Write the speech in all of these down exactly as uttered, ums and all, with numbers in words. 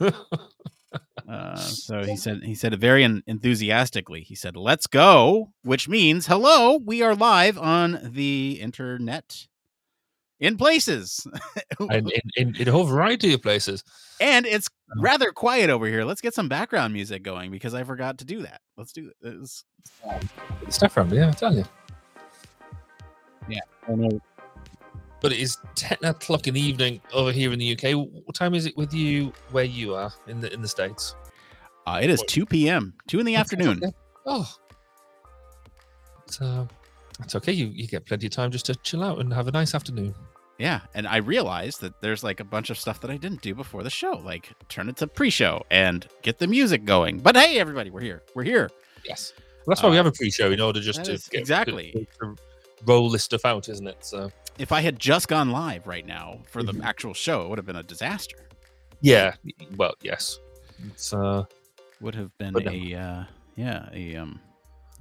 uh, so he said, he said it very enthusiastically. He said, "Let's go," which means, hello, we are live on the internet in places. And in, in, in a whole variety of places. And it's rather quiet over here. Let's get some background music going because I forgot to do that. Let's do this. Stuff from, yeah, I tell you. Yeah, I know. But it is ten o'clock in the evening over here in the U K. What time is it with you where you are in the in the States? Uh, it is two p.m., two in the that's afternoon. Okay. Oh, it's, uh, it's okay. You, you get plenty of time just to chill out and have a nice afternoon. Yeah, and I realized that there's like a bunch of stuff that I didn't do before the show, like turn it to pre-show and get the music going. But hey, everybody, we're here. We're here. Yes. Well, that's why uh, we have a pre-show in order just to is, get, exactly. To, to, roll this stuff out, isn't it? So if I had just gone live right now for the mm-hmm. actual show, it would have been a disaster. Yeah, well, yes, it's uh would have been a uh yeah a um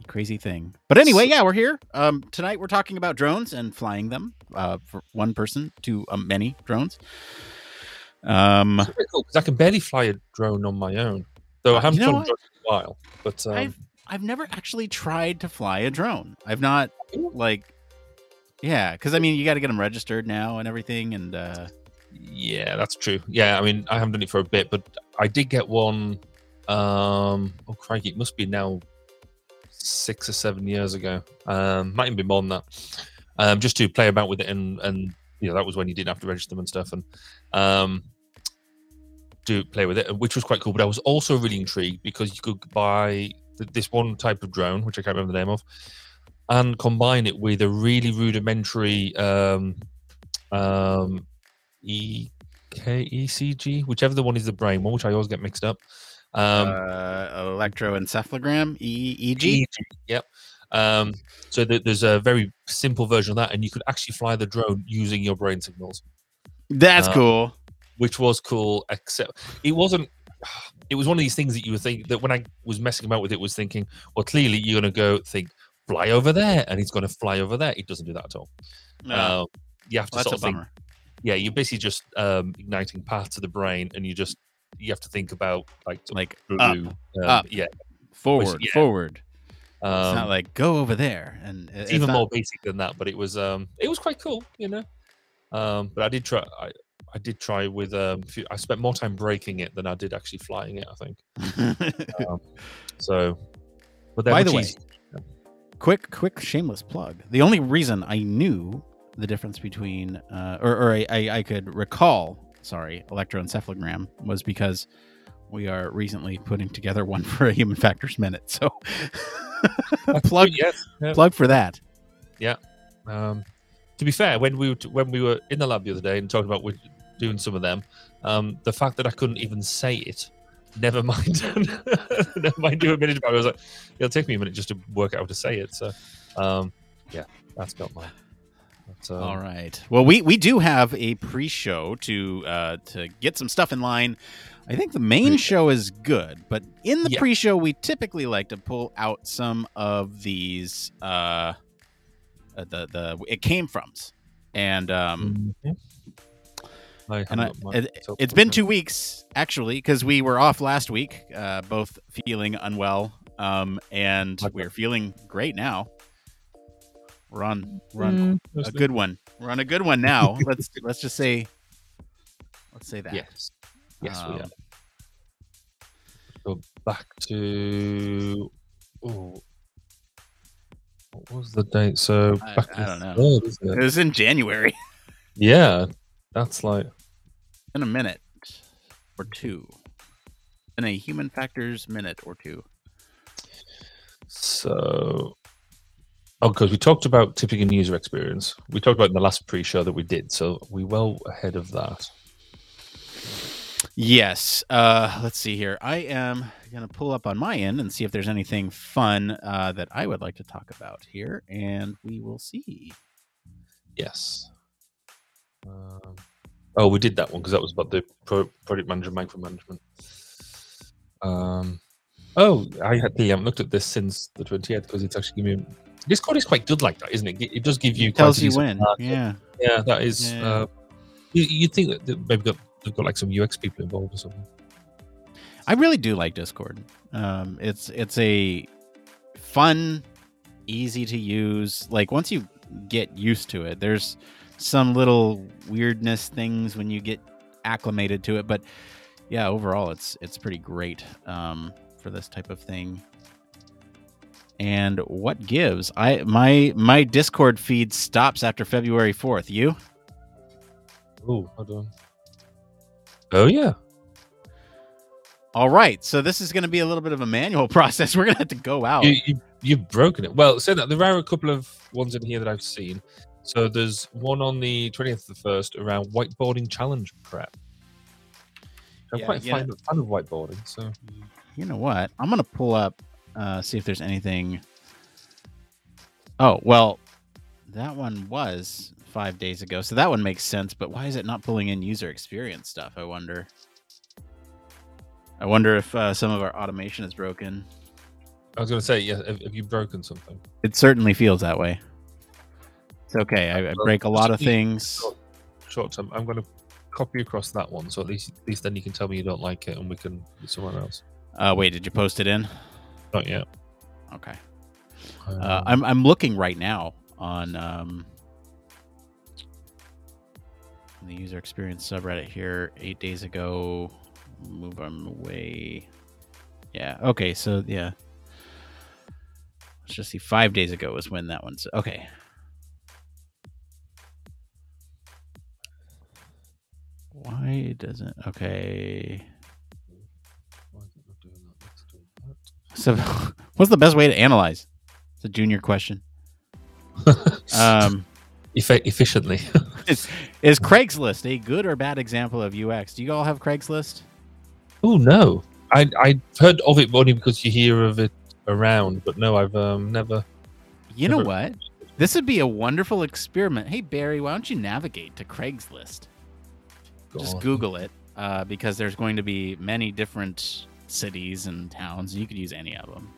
crazy thing. But anyway, yeah, we're here. Um tonight we're talking about drones and flying them uh for one person to uh, many drones. Um that's really cool, 'cause I can barely fly a drone on my own, though I haven't flown a drone in a while, but um, I've I've never actually tried to fly a drone. I've not, like, yeah, because I mean, you got to get them registered now and everything. And uh... yeah, that's true. Yeah, I mean, I haven't done it for a bit, but I did get one. Um, oh, crikey, it must be now six or seven years ago. Um, might even be more than that. Um, just to play about with it, and and you know, that was when you didn't have to register them and stuff, and um, do play with it, which was quite cool. But I was also really intrigued because you could buy this one type of drone, which I can't remember the name of, and combine it with a really rudimentary um, um, E K, E C G, whichever the one is the brain one, which I always get mixed up. Um, uh, electroencephalogram, E E G. Yep. Um, so th- there's a very simple version of that, and you could actually fly the drone using your brain signals. That's um, cool. Which was cool, except it wasn't. It was one of these things that you would think that when I was messing about with it, was thinking, well, clearly you're going to go think, fly over there, and it's going to fly over there. It doesn't do that at all. No. Uh, you have to well, sort of think, bummer. Yeah, you're basically just um, igniting paths of the brain, and you just you have to think about like like through, up, um, up, yeah, forward, Which, yeah. forward. Um, it's not like go over there, and it's, it's even not... more basic than that. But it was um, it was quite cool, you know. Um, but I did try. I, I did try with um, few, I spent more time breaking it than I did actually flying it, I think. um, so, but by the way, yeah. quick, quick, shameless plug. The only reason I knew the difference between, uh, or, or I, I, I could recall, sorry, electroencephalogram was because we are recently putting together one for a Human Factors Minute. So, plug, yes. yeah. plug for that. Yeah. Um, to be fair, when we were t- when we were in the lab the other day and talking about which, doing some of them, um, the fact that I couldn't even say it, never mind, never mind do a minute about it. I was like, it'll take me a minute just to work out how to say it. So, um, yeah, that's not mine. But, um, all right. Well, we, we do have a pre-show to uh, to get some stuff in line. I think the main show is good, but in the yeah. pre-show, we typically like to pull out some of these. Uh, the the it came from and um mm-hmm. I and I, it, it's been two weeks actually because we were off last week, uh both feeling unwell, um and okay. we're feeling great now. We're on we're on mm, a good one we're on a good one now. let's let's just say let's say that yes yes um, we are. Go back to oh what was the date? So back I, I don't know. Third, isn't it? It was in January. Yeah, that's like in a minute or two. In a Human Factors Minute or two. So, oh, because we talked about tipping and user experience. We talked about it in the last pre-show that we did, so we're well ahead of that. Yes. Uh, let's see here. I am going to pull up on my end and see if there's anything fun uh, that I would like to talk about here, and we will see. Yes. Um, oh, we did that one because that was about the pro- project manager micromanagement. Um, oh, I haven't um, looked at this since the twentieth because it's actually giving me... Discord is quite good like that, isn't it? It does give you... It tells you when. Market. Yeah. Yeah, that is... Yeah. Uh, you, you'd think that they've got... They've got like some U X people involved or something. I really do like Discord. Um, it's it's a fun, easy to use. Like, once you get used to it, there's some little weirdness things when you get acclimated to it. But yeah, overall, it's it's pretty great um, for this type of thing. And what gives? I my my Discord feed stops after February fourth. You? Oh, hold on. Oh yeah. All right. So this is going to be a little bit of a manual process. We're going to have to go out. You, you, you've broken it. Well, so that there are a couple of ones in here that I've seen. So there's one on the twentieth of the first around whiteboarding challenge prep. I'm yeah, quite yeah. fond of whiteboarding. So you know what? I'm going to pull up. Uh, see if there's anything. Oh, well, that one was five days ago, so that one makes sense. But why is it not pulling in user experience stuff? I wonder. I wonder if uh, some of our automation is broken. I was going to say, yeah, have, have you broken something? It certainly feels that way. It's okay. I, I break a lot of things. Short term, I'm going to copy across that one, so at least at least then you can tell me you don't like it, and we can get someone else. Uh, wait, did you post it in? Not yet. Okay. Um, uh, I'm I'm looking right now on um, the user experience subreddit here eight days ago. Move on away. Yeah. Okay. So yeah. Let's just see. Five days ago was when that one's okay. Why doesn't okay? So, what's the best way to analyze? It's a junior question. um, Efe- efficiently. is, is Craigslist a good or bad example of U X? Do you all have Craigslist? Oh, no. I, I've heard of it only because you hear of it around, but no, I've um, never... You never know what? This would be a wonderful experiment. Hey, Barry, why don't you navigate to Craigslist? God. Just Google it, uh, because there's going to be many different... cities and towns. You could use any of them.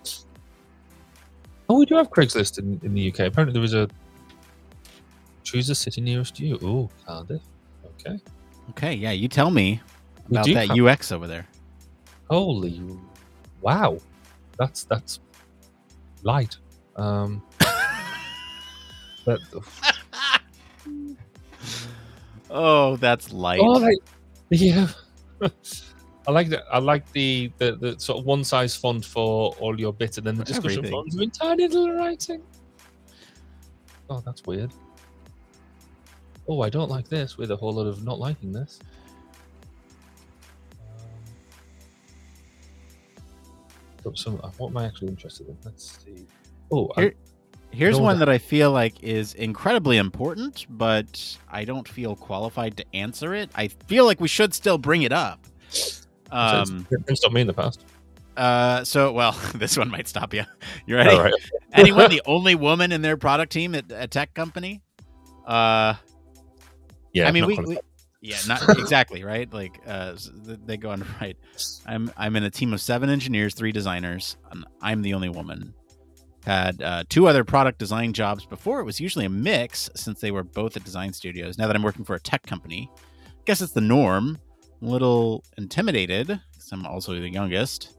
Oh, we do have Craigslist in, in the U K. Apparently there was a choose a city nearest you. Oh, Cardiff. Okay. Okay, yeah, you tell me about that have... U X over there. Holy wow. That's that's light. Um but, oh, that's light. Oh, that... yeah. I like that. I like the, the, the sort of one size font for all your bits, and then the discussion fonts with tiny little writing. Oh, that's weird. Oh, I don't like this with a whole lot of not liking this. Um, some, what am I actually interested in? Let's see. Oh, Here, here's one that. that I feel like is incredibly important, but I don't feel qualified to answer it. I feel like we should still bring it up. Um, it stopped me in the past. Uh, so, well, this one might stop you. You ready? All right. Anyone the only woman in their product team at a tech company? Uh, yeah. I mean, we, we. Yeah, not exactly right. Like, uh, they go on to write. I'm I'm in a team of seven engineers, three designers, and I'm the only woman. Had uh, two other product design jobs before. It was usually a mix since they were both at design studios. Now that I'm working for a tech company, I guess it's the norm. A little intimidated because I'm also the youngest,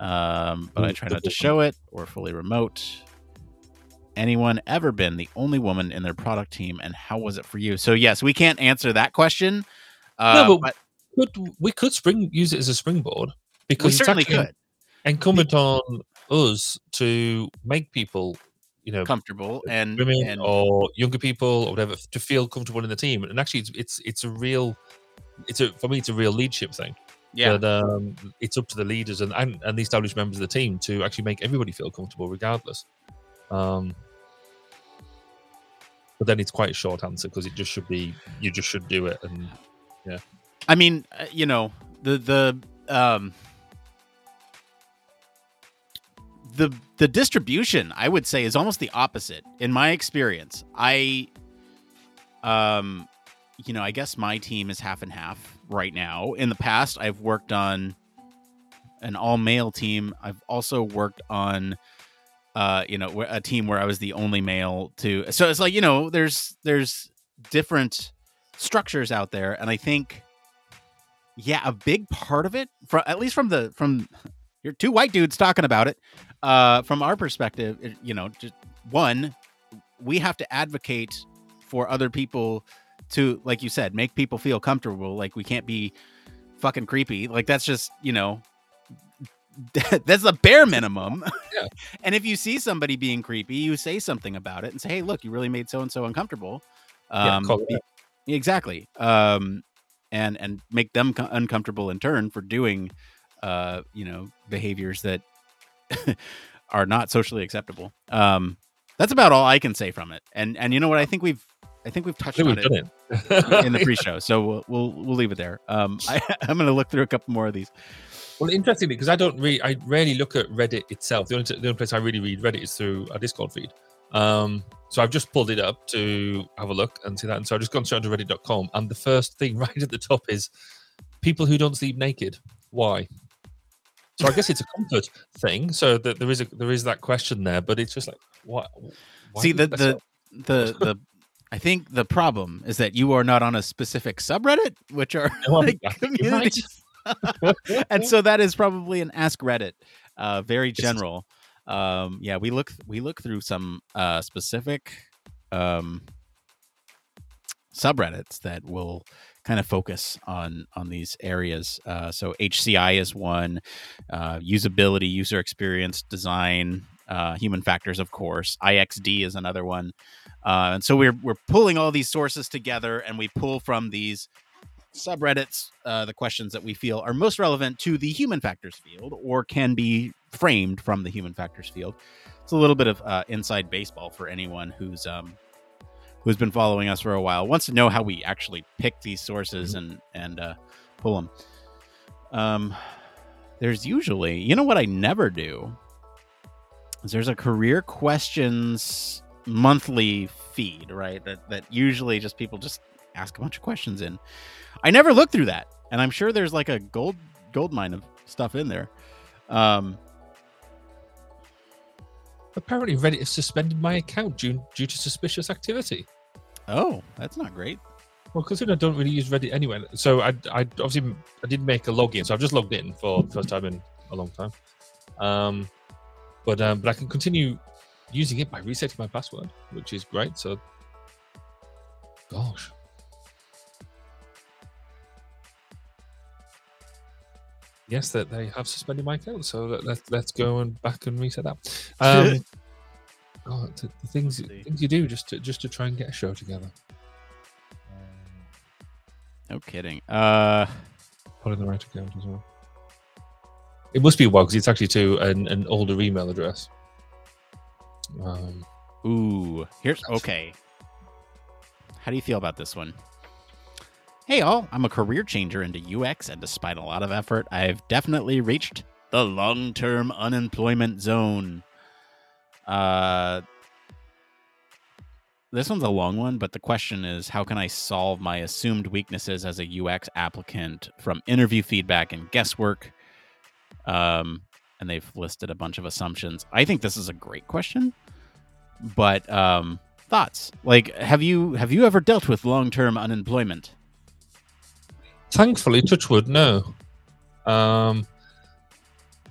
um, but I try not to show it or fully remote. Anyone ever been the only woman in their product team, and how was it for you? So yes, we can't answer that question. Uh, no, but, but we could spring use it as a springboard because we certainly could incumbent on us to make people, you know, comfortable and women and, or younger people or whatever to feel comfortable in the team. And actually, it's it's, it's a real. It's a, for me, it's a real leadership thing. Yeah, but, um, it's up to the leaders and, and and the established members of the team to actually make everybody feel comfortable, regardless. Um, but then it's quite a short answer because it just should be you just should do it. And yeah, I mean, you know, the the um, the the distribution I would say is almost the opposite in my experience. I um. You know, I guess my team is half and half right now. In the past, I've worked on an all-male team. I've also worked on, uh, you know, a team where I was the only male too. So it's like, you know, there's there's different structures out there, and I think yeah, a big part of it, from at least from the from your two white dudes talking about it, uh, from our perspective, it, you know, just one, we have to advocate for other people to, like you said, make people feel comfortable. Like, we can't be fucking creepy. Like, that's just, you know, that's the bare minimum. Yeah. And if you see somebody being creepy, you say something about it and say, hey, look, you really made so-and-so uncomfortable. Um, yeah, be- exactly. Um, and, and make them co- uncomfortable in turn for doing, uh, you know, behaviors that are not socially acceptable. Um, that's about all I can say from it. And, and you know what? I think we've, I think we've touched on we've it, it. in the pre-show, so we'll we'll, we'll leave it there. Um, I, I'm going to look through a couple more of these. Well, interestingly, because I don't really, I rarely look at Reddit itself. The only, the only place I really read Reddit is through a Discord feed. Um, so I've just pulled it up to have a look and see that. And so I've just gone straight to reddit dot com, and the first thing right at the top is people who don't sleep naked. Why? So I guess it's a comfort thing. So that there is a there is that question there, but it's just like, what? Why see the the, the the the. I think the problem is that you are not on a specific subreddit, which are no, like communities. Right. And so that is probably an Ask Reddit, uh, very general. Um, yeah, we look we look through some uh, specific um, subreddits that will kind of focus on on these areas. Uh, so H C I is one, uh, usability, user experience, design. Uh, human factors, of course. I X D is another one, uh, and so we're we're pulling all these sources together, and we pull from these subreddits uh, the questions that we feel are most relevant to the human factors field, or can be framed from the human factors field. It's a little bit of uh, inside baseball for anyone who's um, who's been following us for a while, wants to know how we actually pick these sources mm-hmm. and and uh, pull them. Um, there's usually, you know, what I never do. There's a career questions monthly feed, right? That that usually just people just ask a bunch of questions in. I never look through that, and I'm sure there's like a gold gold mine of stuff in there. Um, Apparently, Reddit has suspended my account due due to suspicious activity. Oh, that's not great. Well, considering I don't really use Reddit anyway, so I I obviously I did make a login, so I've just logged in for the first time in a long time. Um. But um, but I can continue using it by resetting my password, which is great. So, gosh, yes, that they have suspended my account. So let's let's go and back and reset that. Um, God, the, the things things you do just to, just to try and get a show together. No kidding. Uh, put in the right account as well. It must be a while because it's actually to an, an older email address. Um, Ooh, here's okay. How do you feel about this one? Hey, all, I'm a career changer into U X, and despite a lot of effort, I've definitely reached the long-term unemployment zone. Uh, this one's a long one, but the question is, how can I solve my assumed weaknesses as a U X applicant from interview feedback and guesswork? Um, and they've listed a bunch of assumptions. I think this is a great question, but um, thoughts? Like, have you have you ever dealt with long-term unemployment? Thankfully, touchwood, no. Um,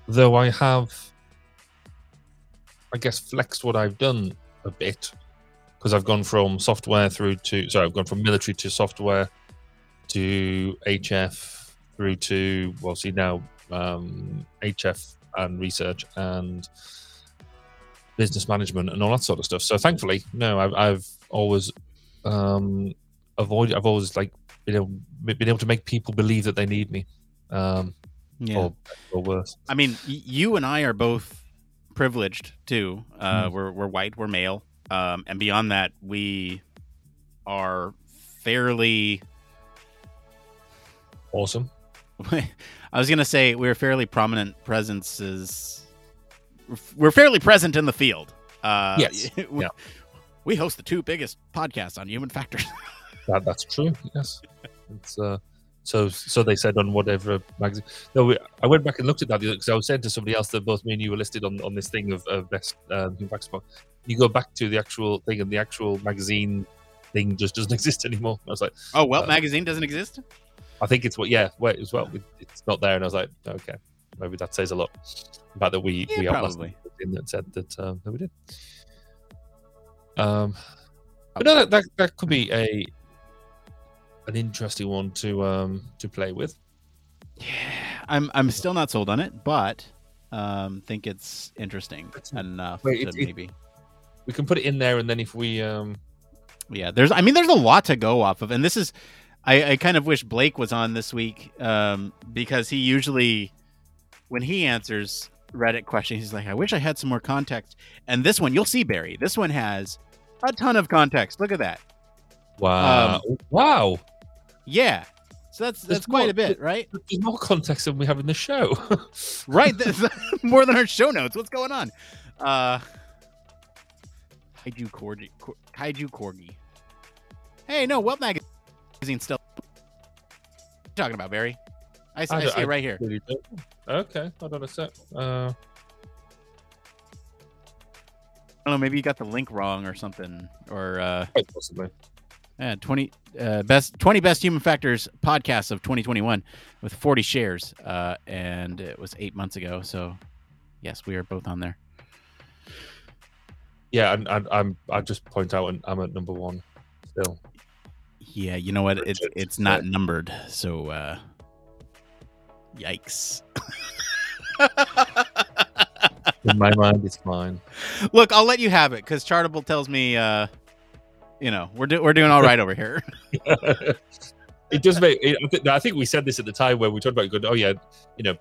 though I have, I guess, flexed what I've done a bit because I've gone from software through to sorry, I've gone from military to software to H F through to well, see now. Um, H F and research and business management and all that sort of stuff. So thankfully, no, I've, I've always um, avoided. I've always like been able, been able to make people believe that they need me, um, yeah. or, or worse. I mean, you and I are both privileged too. Uh, mm. We're we're white, we're male, um, and beyond that, we are fairly awesome. I was going to say we're fairly prominent presences. We're fairly present in the field. Uh, yes. We, yeah. we host the two biggest podcasts on human factors. that, that's true. Yes. It's, uh, so so they said on whatever magazine. No, we, I went back and looked at that because I was saying to somebody else that both me and you were listed on, on this thing of, of best uh, human factors. You go back to the actual thing and the actual magazine thing just doesn't exist anymore. I was like, oh, well, uh, magazine doesn't exist? I think it's what, yeah, wait as well. It's not there, and I was like, okay, maybe that says a lot about that we yeah, we probably in that said that um, that we did. Um, but no, that, that that could be a an interesting one to um to play with. Yeah, I'm I'm still not sold on it, but um, think it's interesting enough. Wait, to it, maybe it, we can put it in there, and then if we um, yeah, there's I mean there's a lot to go off of, and this is. I, I kind of wish Blake was on this week um, because he usually, when he answers Reddit questions, he's like, I wish I had some more context. And this one, you'll see, Barry, this one has a ton of context. Look at that. Wow. Um, wow. Yeah. So that's that's there's quite more, a bit, right? There's more context than we have in the show. Right. That's more than our show notes. What's going on? Uh, Kaiju Corgi. Cor- Kaiju Corgi. Hey, no, Web Magazine. Still talking about Barry. I, I, I see I, it right here. Okay, hold on a sec. Uh, I don't know. Maybe you got the link wrong or something, or uh, possibly. Yeah, twenty uh, best twenty best human factors podcasts of twenty twenty-one with forty shares, uh, and it was eight months ago. So, yes, we are both on there. Yeah, and I'm, I'm. I just point out, I'm at number one still. Yeah, you know what? It's it's not numbered, so uh, yikes. In my mind, it's mine. Look, I'll let you have it because Chartable tells me, uh, you know, we're do- we're doing all right over here. It does make. It, I, th- I think we said this at the time where we talked about good. Oh yeah, you know,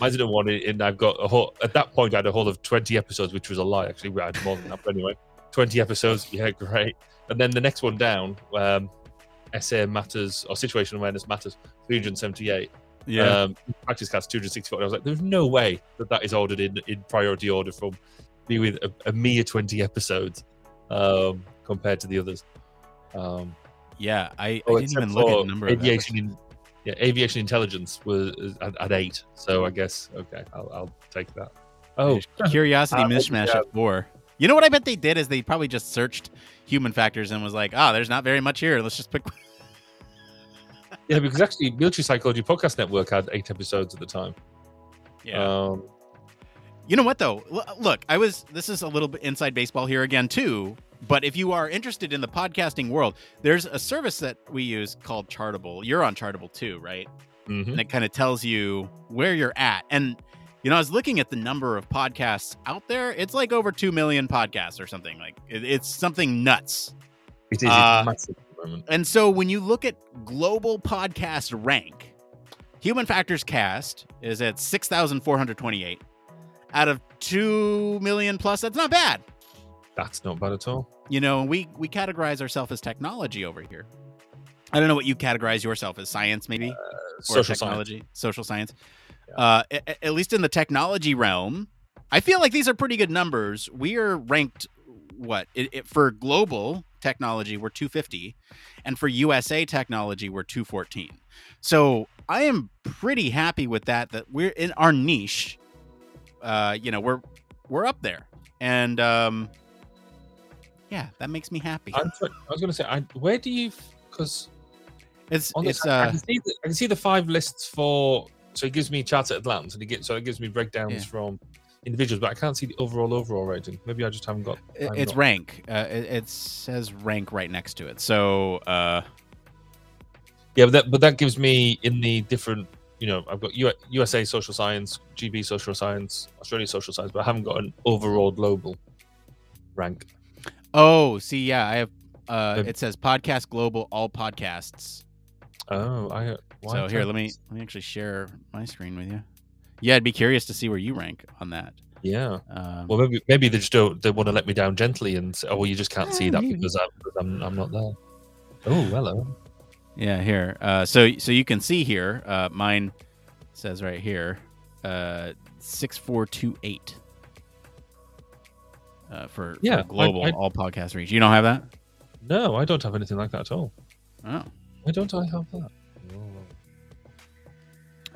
I didn't want it, and I've got a whole. At that point, I had a whole of twenty episodes, which was a lie. Actually, we had more than that, but anyway, twenty episodes. Yeah, great. And then the next one down. Um, S A matters or situational awareness matters three hundred seventy-eight. Yeah. Um, practice cast two hundred sixty-four. I was like, there's no way that that is ordered in, in priority order from me with a, a mere twenty episodes um, compared to the others. Um, yeah, I, I didn't even look at the number aviation of in, yeah, aviation intelligence was at, at eight. So I guess okay, I'll, I'll take that. Oh, curiosity uh, mishmash yeah. at four. You know what I bet they did is they probably just searched human factors and was like, ah, oh, there's not very much here. Let's just pick. Yeah, because actually, Military Psychology Podcast Network had eight episodes at the time. Yeah. Um, you know what, though? L- look, I was. This is a little bit inside baseball here again, too. But if you are interested in the podcasting world, there's a service that we use called Chartable. You're on Chartable, too, right? Mm-hmm. And it kind of tells you where you're at. And, you know, I was looking at the number of podcasts out there. It's like over two million podcasts or something. Like, it, it's something nuts. It is uh, massive. And so when you look at global podcast rank, Human Factors Cast is at six thousand four hundred twenty-eight out of two million plus. That's not bad. That's not bad at all. You know, we, we categorize ourselves as technology over here. I don't know what you categorize yourself as, science, maybe? Uh, social technology, science. Social science. Yeah. Uh, at, at least in the technology realm, I feel like these are pretty good numbers. We are ranked, what, it, it, for global technology we're two fifty, and for U S A technology we're two fourteen. So I am pretty happy with that, that we're in our niche. Uh you know, we're we're up there, and um yeah, that makes me happy. I'm, I was gonna say, I, where do you, because it's it's the, uh I can, see the, I can see the five lists for, so it gives me Charter Atlanta, and it gets, so it gives me breakdowns, yeah, from individuals, but I can't see the overall overall rating. Maybe I just haven't got. I'm it's not. rank. Uh, it, it says rank right next to it. So uh... yeah, but that but that gives me in the different. You know, I've got U- USA social science, G B social science, Australia social science, but I haven't got an overall global rank. Oh, see, yeah, I have. Uh, um, it says podcast global, all podcasts. Oh, I. Why so here, let me let me actually share my screen with you. Yeah, I'd be curious to see where you rank on that. Yeah. Um, well, maybe maybe they just don't they want to let me down gently and say, oh, well, you just can't yeah, see that maybe. because I'm, I'm I'm not there. Oh, hello. Yeah, here. Uh, so so you can see here. Uh, mine says right here, uh, six four two eight. Uh, for, yeah, for global I, I, all podcast reach. You don't have that? No, I don't have anything like that at all. Oh, why don't I have that?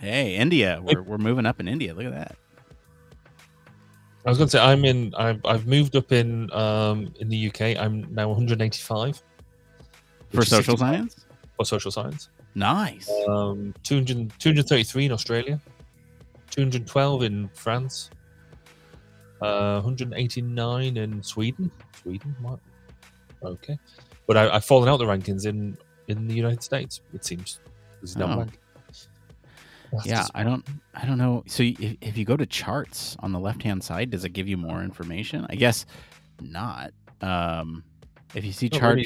Hey, India! We're we're moving up in India. Look at that. I was going to say I'm in. I've I've moved up in um in the U K. I'm now one hundred eighty-five for social science. For social science, Nice. Um, two hundred, two hundred thirty-three in Australia, two hundred twelve in France, uh, one hundred eighty-nine in Sweden. Sweden, what? Okay. But I, I've fallen out the rankings in, in the United States, it seems. There's no oh. rank. That's yeah, I don't I don't know. So if, if you go to charts on the left-hand side, does it give you more information? I guess not. Um, if you see oh, chart,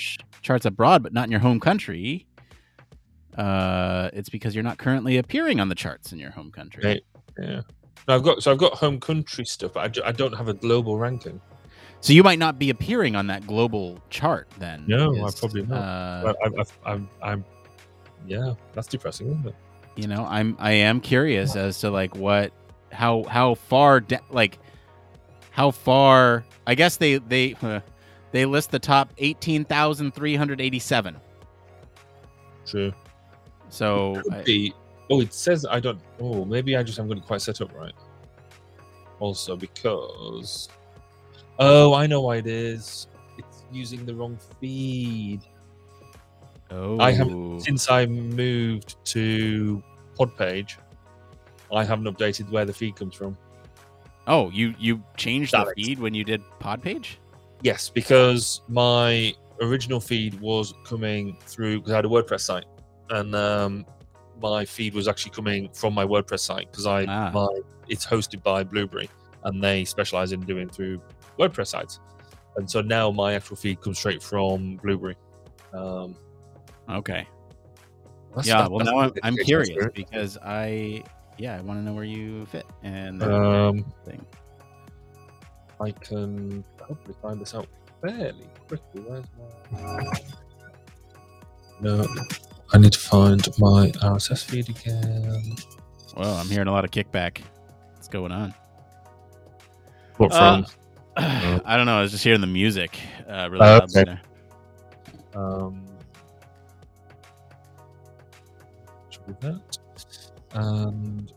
charts abroad but not in your home country, uh, it's because you're not currently appearing on the charts in your home country. Right. Yeah. No, I've got so I've got home country stuff, but I, ju- I don't have a global ranking. So you might not be appearing on that global chart then. No, is, I probably not. Uh, I, I, I, I'm, I'm, yeah, that's depressing, isn't it? You know, I'm I am curious as to like what, how how far de- like, how far? I guess they they uh, they list the top eighteen thousand three hundred eighty-seven. True. So it could be, oh, it says I don't. Oh, maybe I just haven't got it quite set up right. Also, because oh, I know why it is. It's using the wrong feed. Oh. I have since I moved to Podpage, I haven't updated where the feed comes from. Oh, you, you changed that the feed when you did Podpage? Yes, because my original feed was coming through because I had a WordPress site, and um, my feed was actually coming from my WordPress site because I ah. my, it's hosted by Blueberry, and they specialize in doing through WordPress sites, and so now my actual feed comes straight from Blueberry. Um, Okay. That's yeah. That, well, now I'm, I'm curious experience. because I, yeah, I want to know where you fit and that um, thing. I can hopefully find this out fairly quickly. Where's my? No, I need to find my R S S feed again. Well, I'm hearing a lot of kickback. What's going on? What from? Uh, I don't know. I was just hearing the music. Uh, really uh, loud okay. Um. With that, and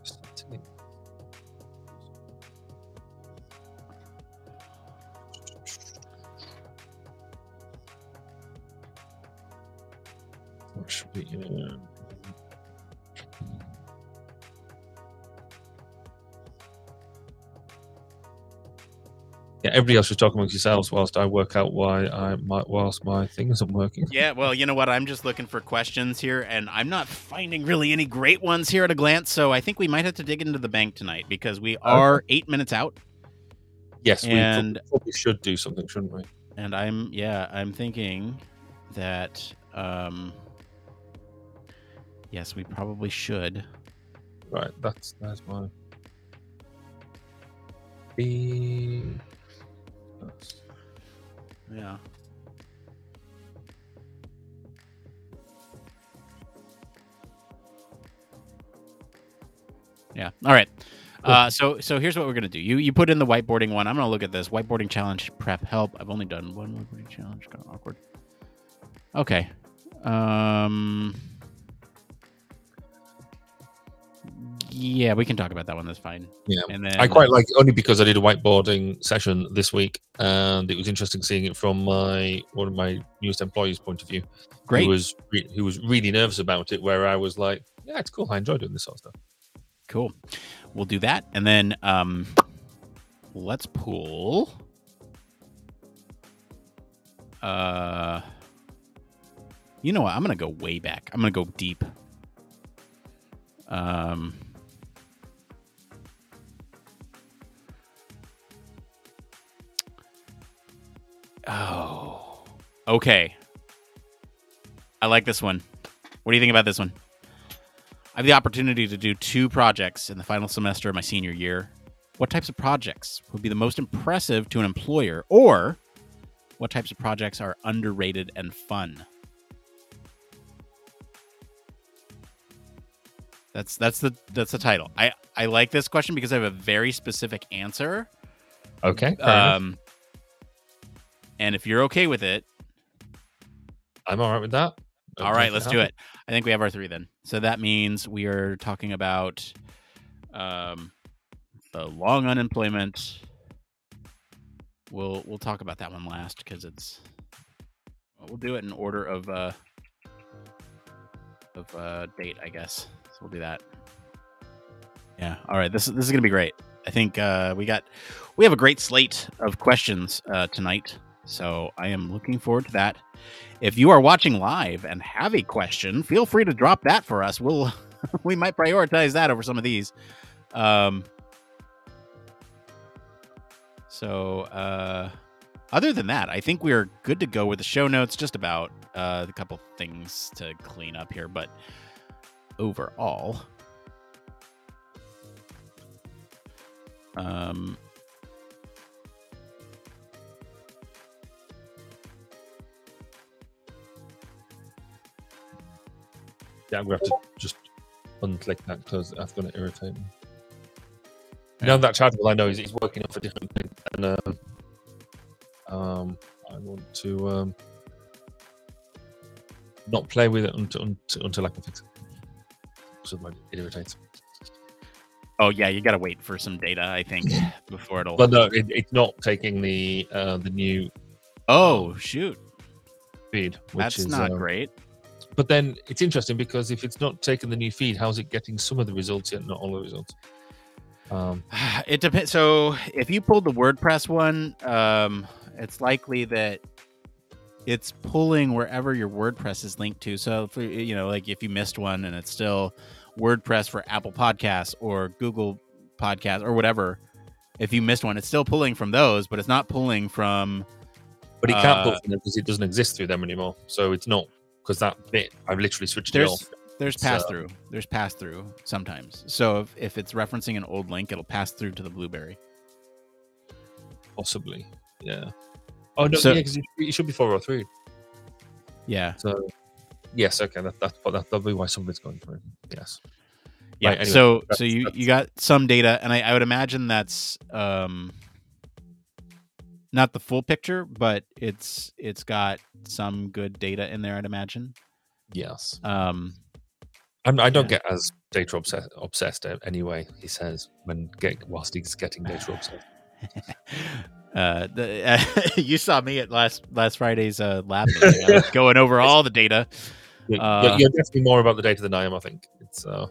what should we do? Yeah, everybody else is talking amongst yourselves whilst I work out why I might whilst my thing isn't working. Yeah, well, you know what? I'm just looking for questions here, and I'm not finding really any great ones here at a glance. So I think we might have to dig into the bank tonight because we are eight minutes out. Yes, and, we probably should do something, shouldn't we? And I'm yeah, I'm thinking that um, yes, we probably should. Right, that's that's my B. Yeah. Yeah. All right. Uh, so so here's what we're gonna do. You you put in the whiteboarding one. I'm gonna look at this whiteboarding challenge prep help. I've only done one whiteboarding challenge. Kind of awkward. Okay. Um. Yeah, we can talk about that one. That's fine. Yeah, and then, I quite like only because I did a whiteboarding session this week, and it was interesting seeing it from my one of my newest employees' point of view. Great, who was re- who was really nervous about it. Where I was like, "Yeah, it's cool. I enjoy doing this sort of stuff." Cool, we'll do that, and then um, let's pull. Uh, you know what? I'm gonna go way back. I'm gonna go deep. Um. Oh, okay. I like this one. What do you think about this one? I have the opportunity to do two projects in the final semester of my senior year. What types of projects would be the most impressive to an employer, or what types of projects are underrated and fun? That's that's the that's the title. I, I like this question because I have a very specific answer. Okay. Um. And if you're okay with it, I'm all right with that. All right, let's do it. I think we have our three then. So that means we are talking about um, the long unemployment. We'll we'll talk about that one last because it's we'll do it in order of uh, of uh, date, I guess. So we'll do that. Yeah. All right. This is this is gonna be great. I think uh, we got we have a great slate of questions uh, tonight. So I am looking forward to that. If you are watching live and have a question, feel free to drop that for us. We'll we might prioritize that over some of these. Um, so uh, other than that, I think we are good to go with the show notes. Just about uh, a couple things to clean up here, but overall. Um, yeah, I'm gonna have to just unclick that because that's gonna irritate me. Yeah. Now that Chartable I know is he's working off a different thing, and um, um, I want to um, not play with it until until, until I can fix it. So it irritates me. Oh yeah, you gotta wait for some data, I think, before it'll. But no, it, it's not taking the uh, the new. Oh shoot! Feed. Which That's is, not um, great. But then it's interesting because if it's not taking the new feed, how's it getting some of the results yet not all the results? Um, it depends. So if you pulled the WordPress one, um, it's likely that it's pulling wherever your WordPress is linked to. So if, you know, like if you missed one and it's still WordPress for Apple Podcasts or Google Podcasts or whatever, if you missed one, it's still pulling from those, but it's not pulling from. But it can't uh, pull from them because it doesn't exist through them anymore. So it's not, because that bit I've literally switched it off. There's pass so. through. There's pass through sometimes. So if, if it's referencing an old link, it'll pass through to the Blueberry. Possibly, yeah. Oh no, so, yeah, because it should be four oh three. Yeah. So. Yes. Okay. That, that's that, that'll be why somebody's going through. Yes. Yeah. Right, anyway, so so you, you got some data, and I, I would imagine that's um, not the full picture, but it's it's got some good data in there, I'd imagine. Yes. Um, I'm, I don't yeah. get as data obsessed, obsessed anyway. He says when get, whilst he's getting data obsessed. Uh, the, uh, you saw me at last last Friday's uh, lab meeting. I was going over all the data. You're, uh, you're definitely more about the data than I am, I think. It's uh,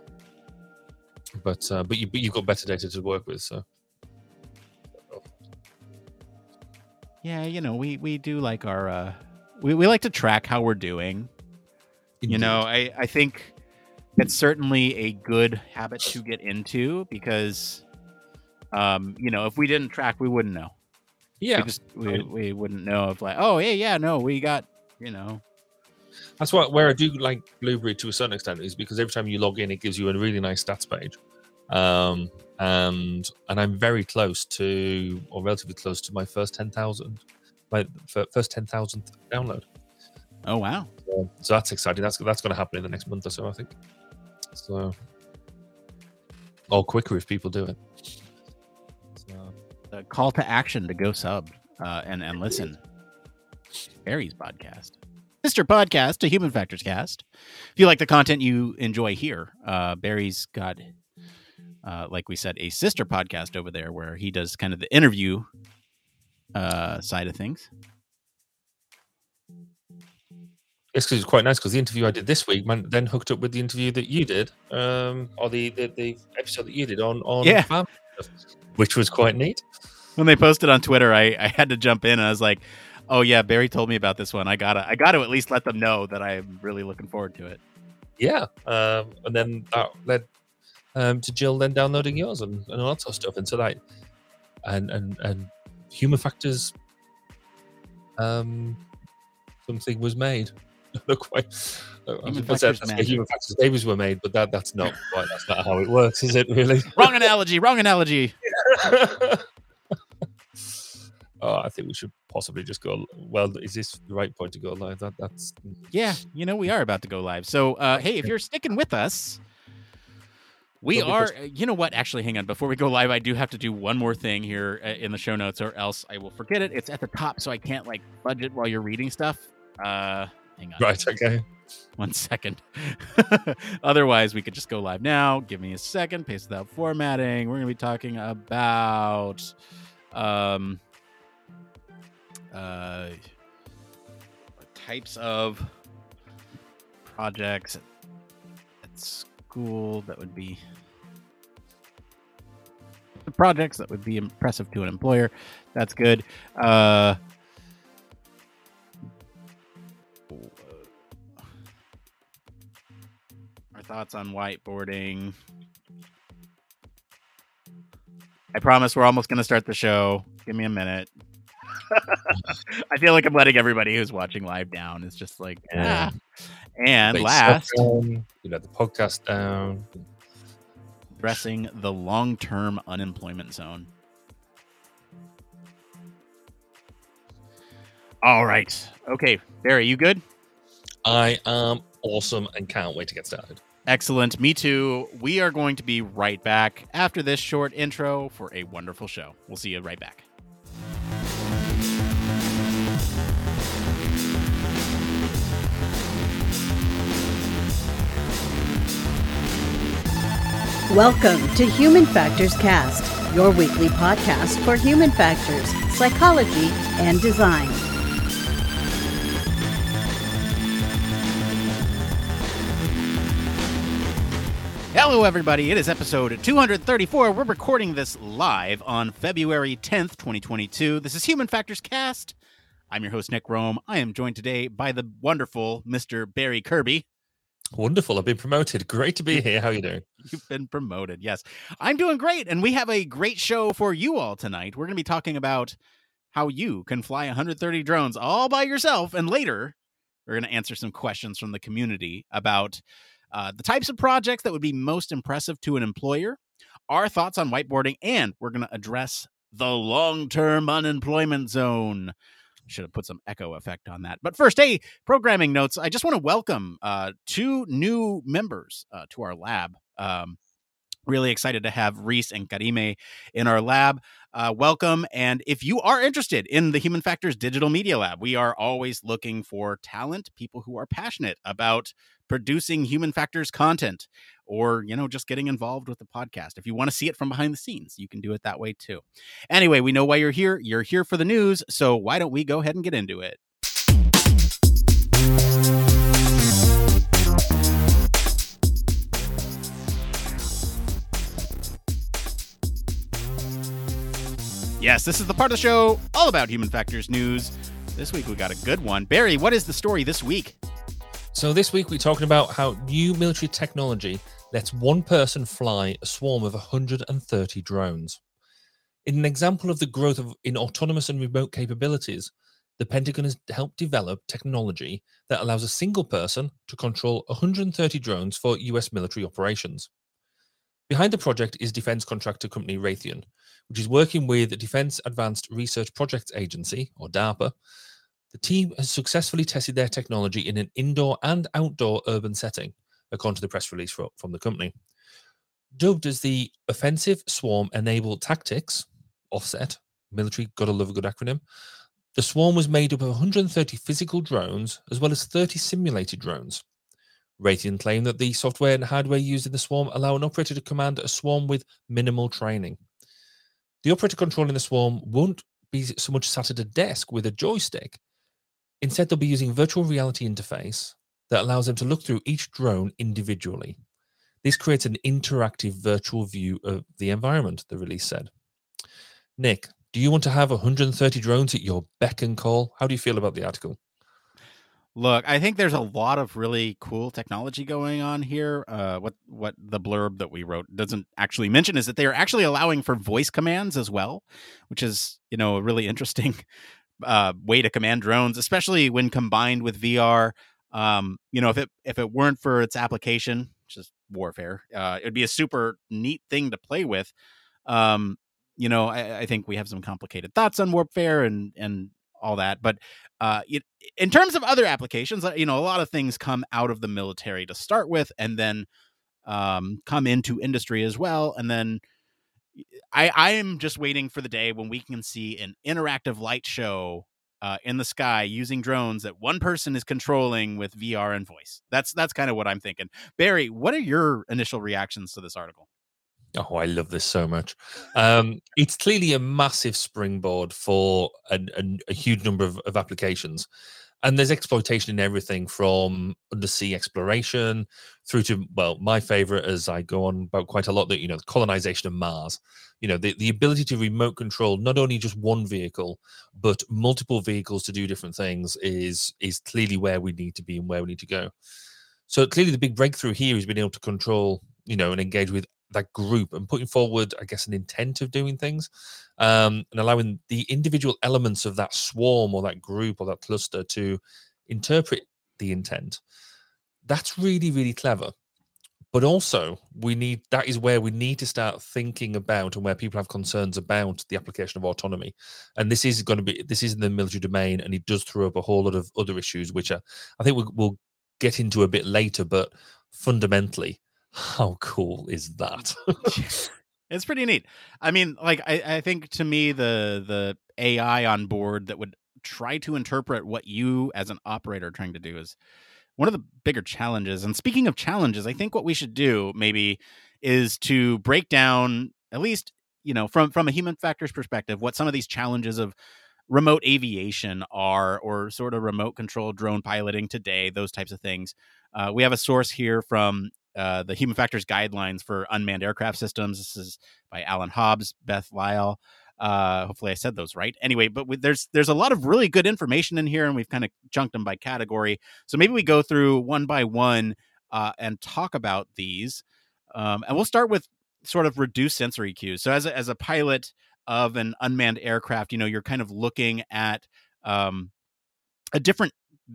but uh, but you but you've got better data to work with, so yeah, you know we, we do like our uh, we we like to track how we're doing. Indeed. You know, I I think it's certainly a good habit to get into because um you know if we didn't track we wouldn't know. Yeah, we, just, we we wouldn't know if like, oh yeah, yeah, no, we got, you know. That's what where I do like Blueberry to a certain extent is because every time you log in, it gives you a really nice stats page, um, and and I'm very close to or relatively close to my first ten thousand, my first ten thousandth download. Oh wow! So, so that's exciting. That's that's going to happen in the next month or so, I think. So, or quicker if people do it. A call to action to go sub uh, and, and listen. Barry's podcast. Mister Podcast, a Human Factors Cast. If you like the content you enjoy here, uh, Barry's got, uh, like we said, a sister podcast over there where he does kind of the interview uh, side of things. It's because it's quite nice because the interview I did this week man, then hooked up with the interview that you did um, or the, the, the episode that you did on, on yeah. Family. Which was quite neat. When they posted on Twitter, I, I had to jump in and I was like, oh yeah, Barry told me about this one. I gotta I gotta at least let them know that I'm really looking forward to it. Yeah. Um, and then that led um, to Jill then downloading yours and, and all that sort of stuff. And so that and and, and Human Factors um, something was made. Not quite. Human Factors, that's, that's Human Factors babies were made, but that that's not quite, that's not how it works, is it? Really? Wrong analogy. Wrong analogy. Yeah. oh, I think we should possibly just go. Well, is this the right point to go live? That that's. Yeah, you know we are about to go live. So, uh, hey, if you're sticking with us, we well, are. Because... You know what? Actually, hang on. Before we go live, I do have to do one more thing here in the show notes, or else I will forget it. It's at the top, so I can't like budge it while you're reading stuff. Uh. Hang on. Right, okay. One second. Otherwise, we could just go live now. Give me a second. Paste without formatting. We're going to be talking about um, uh, types of projects school that would be the projects that would be impressive to an employer. That's good. Uh, our thoughts on whiteboarding. I promise we're almost going to start the show. Give me a minute. I feel like I'm letting everybody who's watching live down. It's just like, yeah. And Wait, last, you let the podcast down. Addressing the long-term unemployment zone. All right. Okay, Barry, you good? I am awesome and can't wait to get started. Excellent. Me too. We are going to be right back after this short intro for a wonderful show. We'll see you right back. Welcome to Human Factors Cast, your weekly podcast for human factors, psychology, and design. Hello, everybody. It is episode two thirty-four. We're recording this live on February tenth, twenty twenty-two. This is Human Factors Cast. I'm your host, Nick Roome. I am joined today by the wonderful Mister Barry Kirby. Wonderful. I've been promoted. Great to be here. How are you doing? You've been promoted. Yes, I'm doing great. And we have a great show for you all tonight. We're going to be talking about how you can fly one hundred thirty drones all by yourself. And later, we're going to answer some questions from the community about uh, the types of projects that would be most impressive to an employer, our thoughts on whiteboarding, and we're going to address the long-term unemployment zone. Should have put some echo effect on that. But first, hey, programming notes. I just want to welcome uh, two new members uh, to our lab. Um, really excited to have Reese and Karime in our lab. Uh, welcome. And if you are interested in the Human Factors Digital Media Lab, we are always looking for talent, people who are passionate about producing Human Factors content or, you know, just getting involved with the podcast. If you want to see it from behind the scenes, you can do it that way too. Anyway, we know why you're here. You're here for the news. So why don't we go ahead and get into it? Yes, this is the part of the show all about Human Factors news. This week we got a good one. Barry, what is the story this week? So this week we're talking about how new military technology lets one person fly a swarm of one hundred thirty drones. In an example of the growth of, in autonomous and remote capabilities, the Pentagon has helped develop technology that allows a single person to control one hundred thirty drones for U S military operations. Behind the project is defense contractor company Raytheon, which is working with the Defense Advanced Research Projects Agency, or DARPA. The team has successfully tested their technology in an indoor and outdoor urban setting, according to the press release from the company. Dubbed as the Offensive Swarm Enabled Tactics, OFSET, military, gotta love a good acronym, the swarm was made up of one hundred thirty physical drones as well as thirty simulated drones. Raytheon claimed that the software and hardware used in the swarm allow an operator to command a swarm with minimal training. The operator controlling the swarm won't be so much sat at a desk with a joystick. Instead, they'll be using virtual reality interface that allows them to look through each drone individually. This creates an interactive virtual view of the environment, the release said. Nick, do you want to have one hundred thirty drones at your beck and call? How do you feel about the article? Look, I think there's a lot of really cool technology going on here. Uh, what what the blurb that we wrote doesn't actually mention is that they are actually allowing for voice commands as well, which is, you know, a really interesting uh, way to command drones, especially when combined with V R. Um, you know, if it if it weren't for its application, which is warfare, uh, it would be a super neat thing to play with. Um, you know, I, I think we have some complicated thoughts on warfare and and. all that. But uh, it, in terms of other applications, you know, a lot of things come out of the military to start with and then um, come into industry as well. And then I, I am just waiting for the day when we can see an interactive light show uh, in the sky using drones that one person is controlling with V R and voice. That's that's kind of what I'm thinking. Barry, what are your initial reactions to this article? Oh, I love this so much. Um, it's clearly a massive springboard for an, an, a huge number of, of applications. And there's exploitation in everything from undersea exploration through to, well, my favorite, as I go on about quite a lot, that, you know, the colonization of Mars. You know, the, the ability to remote control not only just one vehicle, but multiple vehicles to do different things is is clearly where we need to be and where we need to go. So clearly the big breakthrough here is being able to control, you know, and engage with that group and putting forward, I guess, an intent of doing things, um, and allowing the individual elements of that swarm or that group or that cluster to interpret the intent. That's really, really clever. But also, we need that is where we need to start thinking about, and where people have concerns about, the application of autonomy. And this is going to be this is in the military domain, and it does throw up a whole lot of other issues, which are, I think we'll, we'll get into a bit later. But fundamentally, how cool is that? It's pretty neat. I mean, like, I, I think to me, the the A I on board that would try to interpret what you as an operator are trying to do is one of the bigger challenges. And speaking of challenges, I think what we should do maybe is to break down, at least, you know, from, from a human factors perspective, what some of these challenges of remote aviation are, or sort of remote control drone piloting today, those types of things. Uh, we have a source here from Uh, the Human Factors Guidelines for Unmanned Aircraft Systems. This is by Alan Hobbs, Beth Lyle. Uh, hopefully I said those right. Anyway, but we, there's there's a lot of really good information in here, and we've kind of chunked them by category. So maybe we go through one by one uh, and talk about these. Um, and we'll start with sort of reduced sensory cues. So as a, as a pilot of an unmanned aircraft, you know, you're kind of looking at um, a different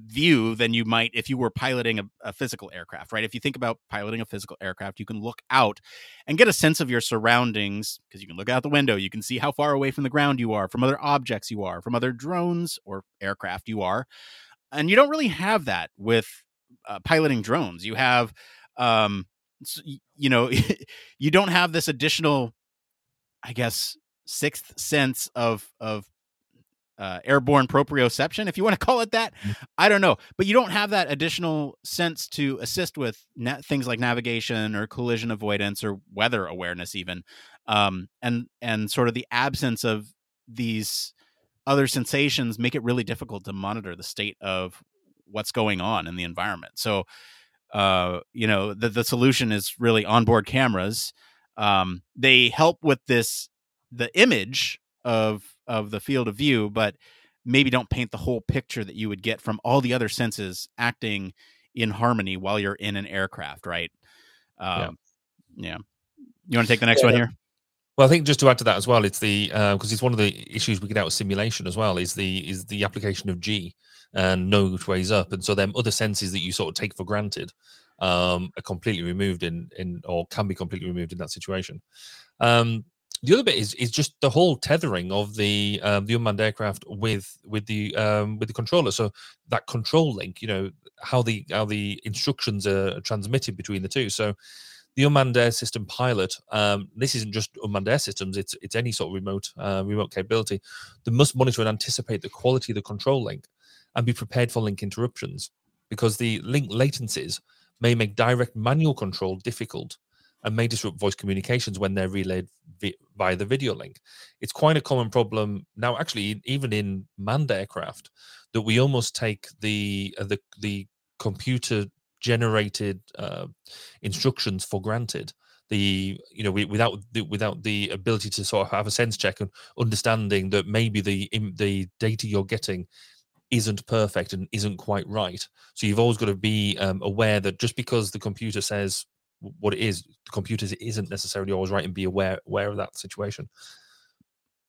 view than you might if you were piloting a, a physical aircraft, right? If you think about piloting a physical aircraft, you can look out and get a sense of your surroundings, because you can look out the window, you can see how far away from the ground you are, from other objects you are, from other drones or aircraft you are. And you don't really have that with uh, piloting drones. You have, um, you know, you don't have this additional, I guess, sixth sense of, of, Uh, airborne proprioception, if you want to call it that. I don't know. But you don't have that additional sense to assist with na- things like navigation or collision avoidance or weather awareness even. Um, and and sort of the absence of these other sensations make it really difficult to monitor the state of what's going on in the environment. So, uh, you know, the, the solution is really onboard cameras. Um, they help with this, the image of of the field of view, but maybe don't paint the whole picture that you would get from all the other senses acting in harmony while you're in an aircraft, right? Um, yeah. yeah. You want to take the next yeah. one here? Well, I think just to add to that as well, it's the, because uh, it's one of the issues we get out of simulation as well, is the is the application of G and know which way's up. And so them other senses that you sort of take for granted um, are completely removed in, in, or can be completely removed in that situation. Um, The other bit is is just the whole tethering of the um, the unmanned aircraft with with the um, with the controller. So that control link, you know, how the how the instructions are transmitted between the two. So the unmanned air system pilot, um, this isn't just unmanned air systems; it's it's any sort of remote uh, remote capability. They must monitor and anticipate the quality of the control link, and be prepared for link interruptions, because the link latencies may make direct manual control difficult, and may disrupt voice communications when they're relayed vi- via the video link. It's quite a common problem now, actually, even in manned aircraft, that we almost take the uh, the, the computer-generated uh, instructions for granted. The you know we, without the, without the ability to sort of have a sense check and understanding that maybe the in, the data you're getting isn't perfect and isn't quite right. So you've always got to be um, aware that just because the computer says what it is, the computers isn't necessarily always right, and be aware aware of that situation.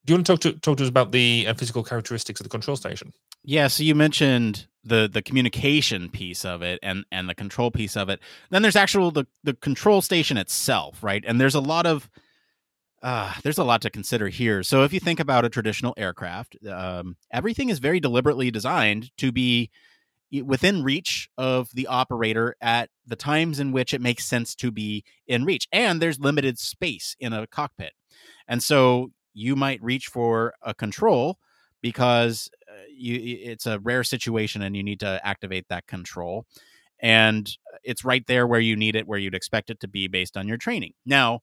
Do you want to talk to talk to us about the uh, physical characteristics of the control station? Yeah, so you mentioned the the communication piece of it and and the control piece of it. Then there's actual the the control station itself, right? And there's a lot of uh, there's a lot to consider here. So if you think about a traditional aircraft, um, everything is very deliberately designed to be within reach of the operator at the times in which it makes sense to be in reach. And there's limited space in a cockpit. And so you might reach for a control because you, it's a rare situation and you need to activate that control. And it's right there where you need it, where you'd expect it to be based on your training. Now,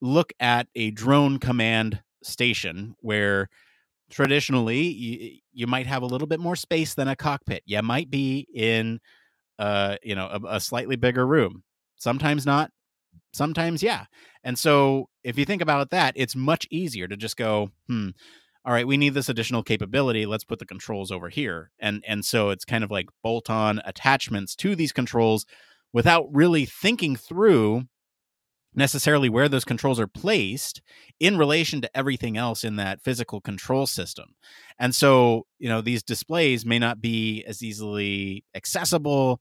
look at a drone command station where traditionally, you, you might have a little bit more space than a cockpit. You might be in, uh, you know, a, a slightly bigger room. Sometimes not. Sometimes, yeah. And so if you think about that, it's much easier to just go, hmm, all right, we need this additional capability. Let's put the controls over here. And and so it's kind of like bolt-on attachments to these controls without really thinking through necessarily where those controls are placed in relation to everything else in that physical control system. And so, you know, these displays may not be as easily accessible,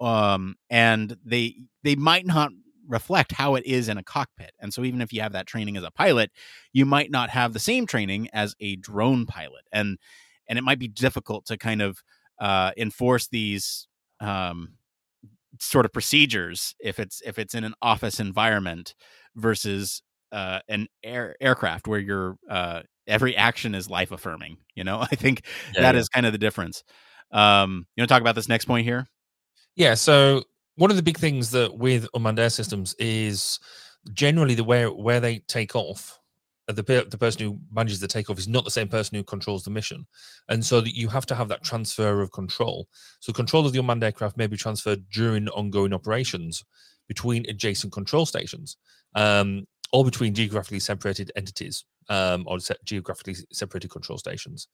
um, and they they might not reflect how it is in a cockpit. And so even if you have that training as a pilot, you might not have the same training as a drone pilot. And and it might be difficult to kind of uh, enforce these um, sort of procedures if it's if it's in an office environment versus uh, an air, aircraft where your uh, every action is life affirming. You know, I think yeah, that yeah. is kind of the difference. Um, you want to talk about this next point here? Yeah. So one of the big things that with unmanned air systems is generally the way where they take off, the pe- the person who manages the takeoff is not the same person who controls the mission, and so that you have to have that transfer of control. So control of the unmanned aircraft may be transferred during ongoing operations between adjacent control stations, um, or between geographically separated entities, um, or se- geographically separated control stations.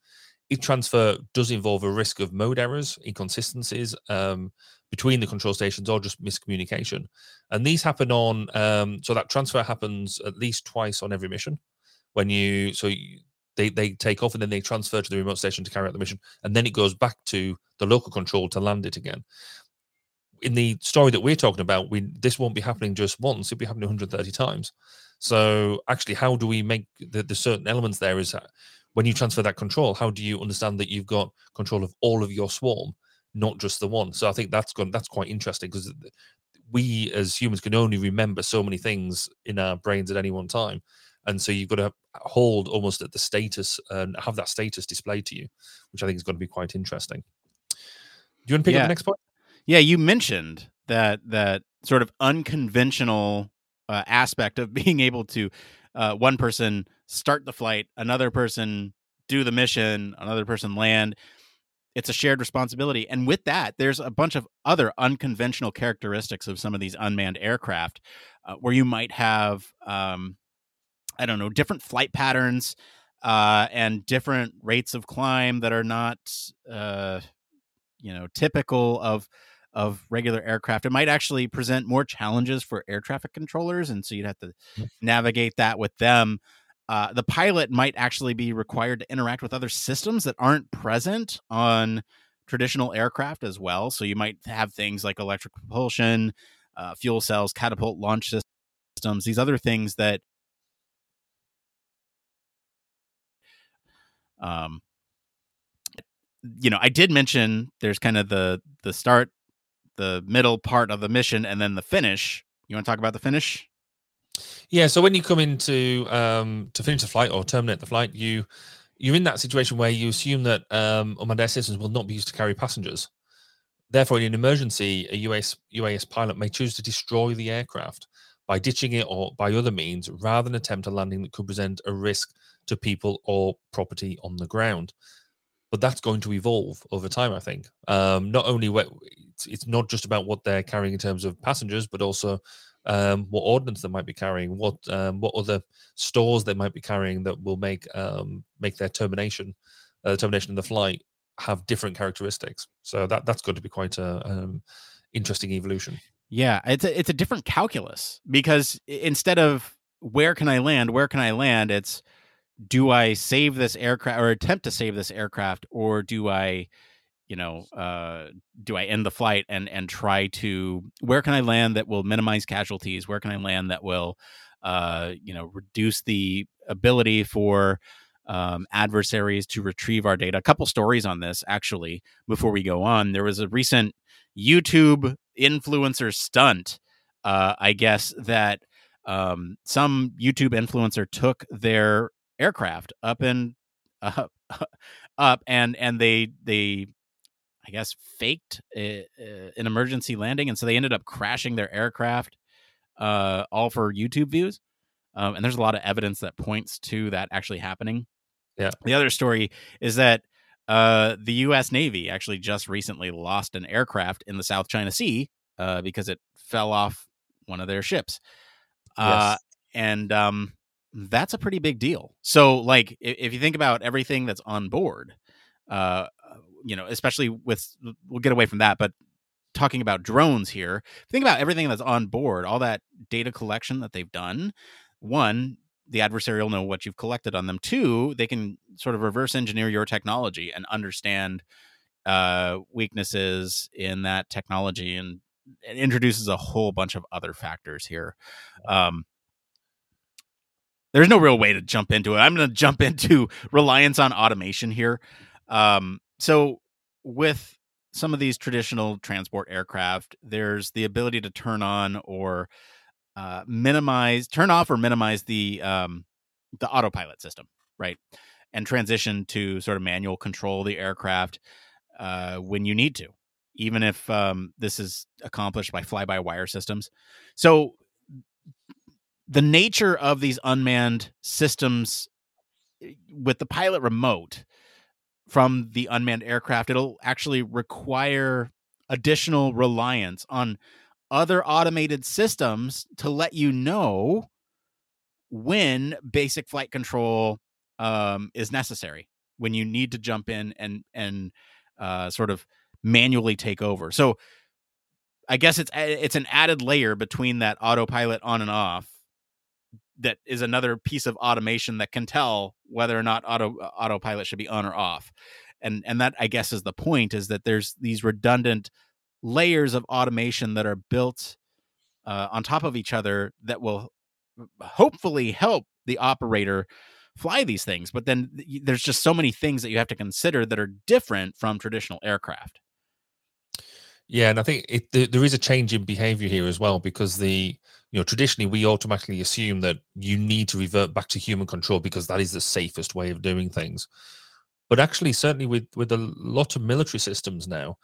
Each transfer does involve a risk of mode errors, inconsistencies um, between the control stations, or just miscommunication. And these happen on, um, so that transfer happens at least twice on every mission. When you, so you, they, they take off and then they transfer to the remote station to carry out the mission. And then it goes back to the local control to land it again. In the story that we're talking about, we this won't be happening just once, it'll be happening one hundred thirty times. So actually, how do we make the, the certain elements there is that, when you transfer that control, how do you understand that you've got control of all of your swarm, not just the one? So I think that's going, that's quite interesting, because we as humans can only remember so many things in our brains at any one time. And so you've got to hold almost at the status and have that status displayed to you, which I think is going to be quite interesting. Do you want to pick yeah. up the next point? Yeah, you mentioned that that sort of unconventional uh, aspect of being able to uh, one person start the flight, another person do the mission, another person land. It's a shared responsibility. And with that, there's a bunch of other unconventional characteristics of some of these unmanned aircraft uh, where you might have, um, I don't know, different flight patterns uh, and different rates of climb that are not, uh, you know, typical of of regular aircraft. It might actually present more challenges for air traffic controllers. And so you'd have to navigate that with them. Uh, the pilot might actually be required to interact with other systems that aren't present on traditional aircraft as well. So you might have things like electric propulsion, uh, fuel cells, catapult launch systems, these other things that um, you know, I did mention there's kind of the the start, the middle part of the mission, and then the finish. You want to talk about the finish? Yeah, so when you come in to, um, to finish the flight or terminate the flight, you, you're in that situation where you assume that um, unmanned air systems will not be used to carry passengers. Therefore, in an emergency, a U A S, U A S pilot may choose to destroy the aircraft by ditching it or by other means rather than attempt a landing that could present a risk to people or property on the ground. But that's going to evolve over time, I think. Um, not only what, it's, it's not just about what they're carrying in terms of passengers, but also Um, what ordnance they might be carrying, what um, what other stores they might be carrying that will make um, make their termination, uh, termination of the flight have different characteristics. So that that's going to be quite a um, interesting evolution. Yeah, it's a, it's a different calculus, because instead of where can I land, where can I land, it's do I save this aircraft or attempt to save this aircraft, or do I, you know, uh, do I end the flight and, and try to, where can I land that will minimize casualties? Where can I land that will, uh, you know, reduce the ability for um, adversaries to retrieve our data? A couple stories on this, actually, before we go on. There was a recent YouTube influencer stunt, uh, I guess, that um, some YouTube influencer took their aircraft up and uh, up and, and they, they, I guess, faked a, a, an emergency landing. And so they ended up crashing their aircraft, uh, all for YouTube views. Um, and there's a lot of evidence that points to that actually happening. Yeah. The other story is that uh, the U S Navy actually just recently lost an aircraft in the South China Sea uh, because it fell off one of their ships. Uh, yes. And um, that's a pretty big deal. So, like, if, if you think about everything that's on board, uh, you know, especially with, we'll get away from that, but talking about drones here, think about everything that's on board, all that data collection that they've done. One, the adversary will know what you've collected on them. Two, they can sort of reverse engineer your technology and understand uh, weaknesses in that technology, and it introduces a whole bunch of other factors here. Um, there's no real way to jump into it. I'm going to jump into reliance on automation here. Um, so with some of these traditional transport aircraft, there's the ability to turn on or uh, minimize, turn off or minimize the um, the autopilot system, right? And transition to sort of manual control the aircraft uh, when you need to, even if um, this is accomplished by fly-by-wire systems. So the nature of these unmanned systems with the pilot remote from the unmanned aircraft, it'll actually require additional reliance on other automated systems to let you know when basic flight control um, is necessary, when you need to jump in and, and uh, sort of manually take over. So I guess it's, it's an added layer between that autopilot on and off. That is another piece of automation that can tell whether or not auto uh, autopilot should be on or off. And, and that, I guess, is the point, is that there's these redundant layers of automation that are built uh, on top of each other that will hopefully help the operator fly these things. But then there's just so many things that you have to consider that are different from traditional aircraft. Yeah, and I think it, th- there is a change in behavior here as well, because the you know traditionally we automatically assume that you need to revert back to human control because that is the safest way of doing things. But actually, certainly with, with a lot of military systems now,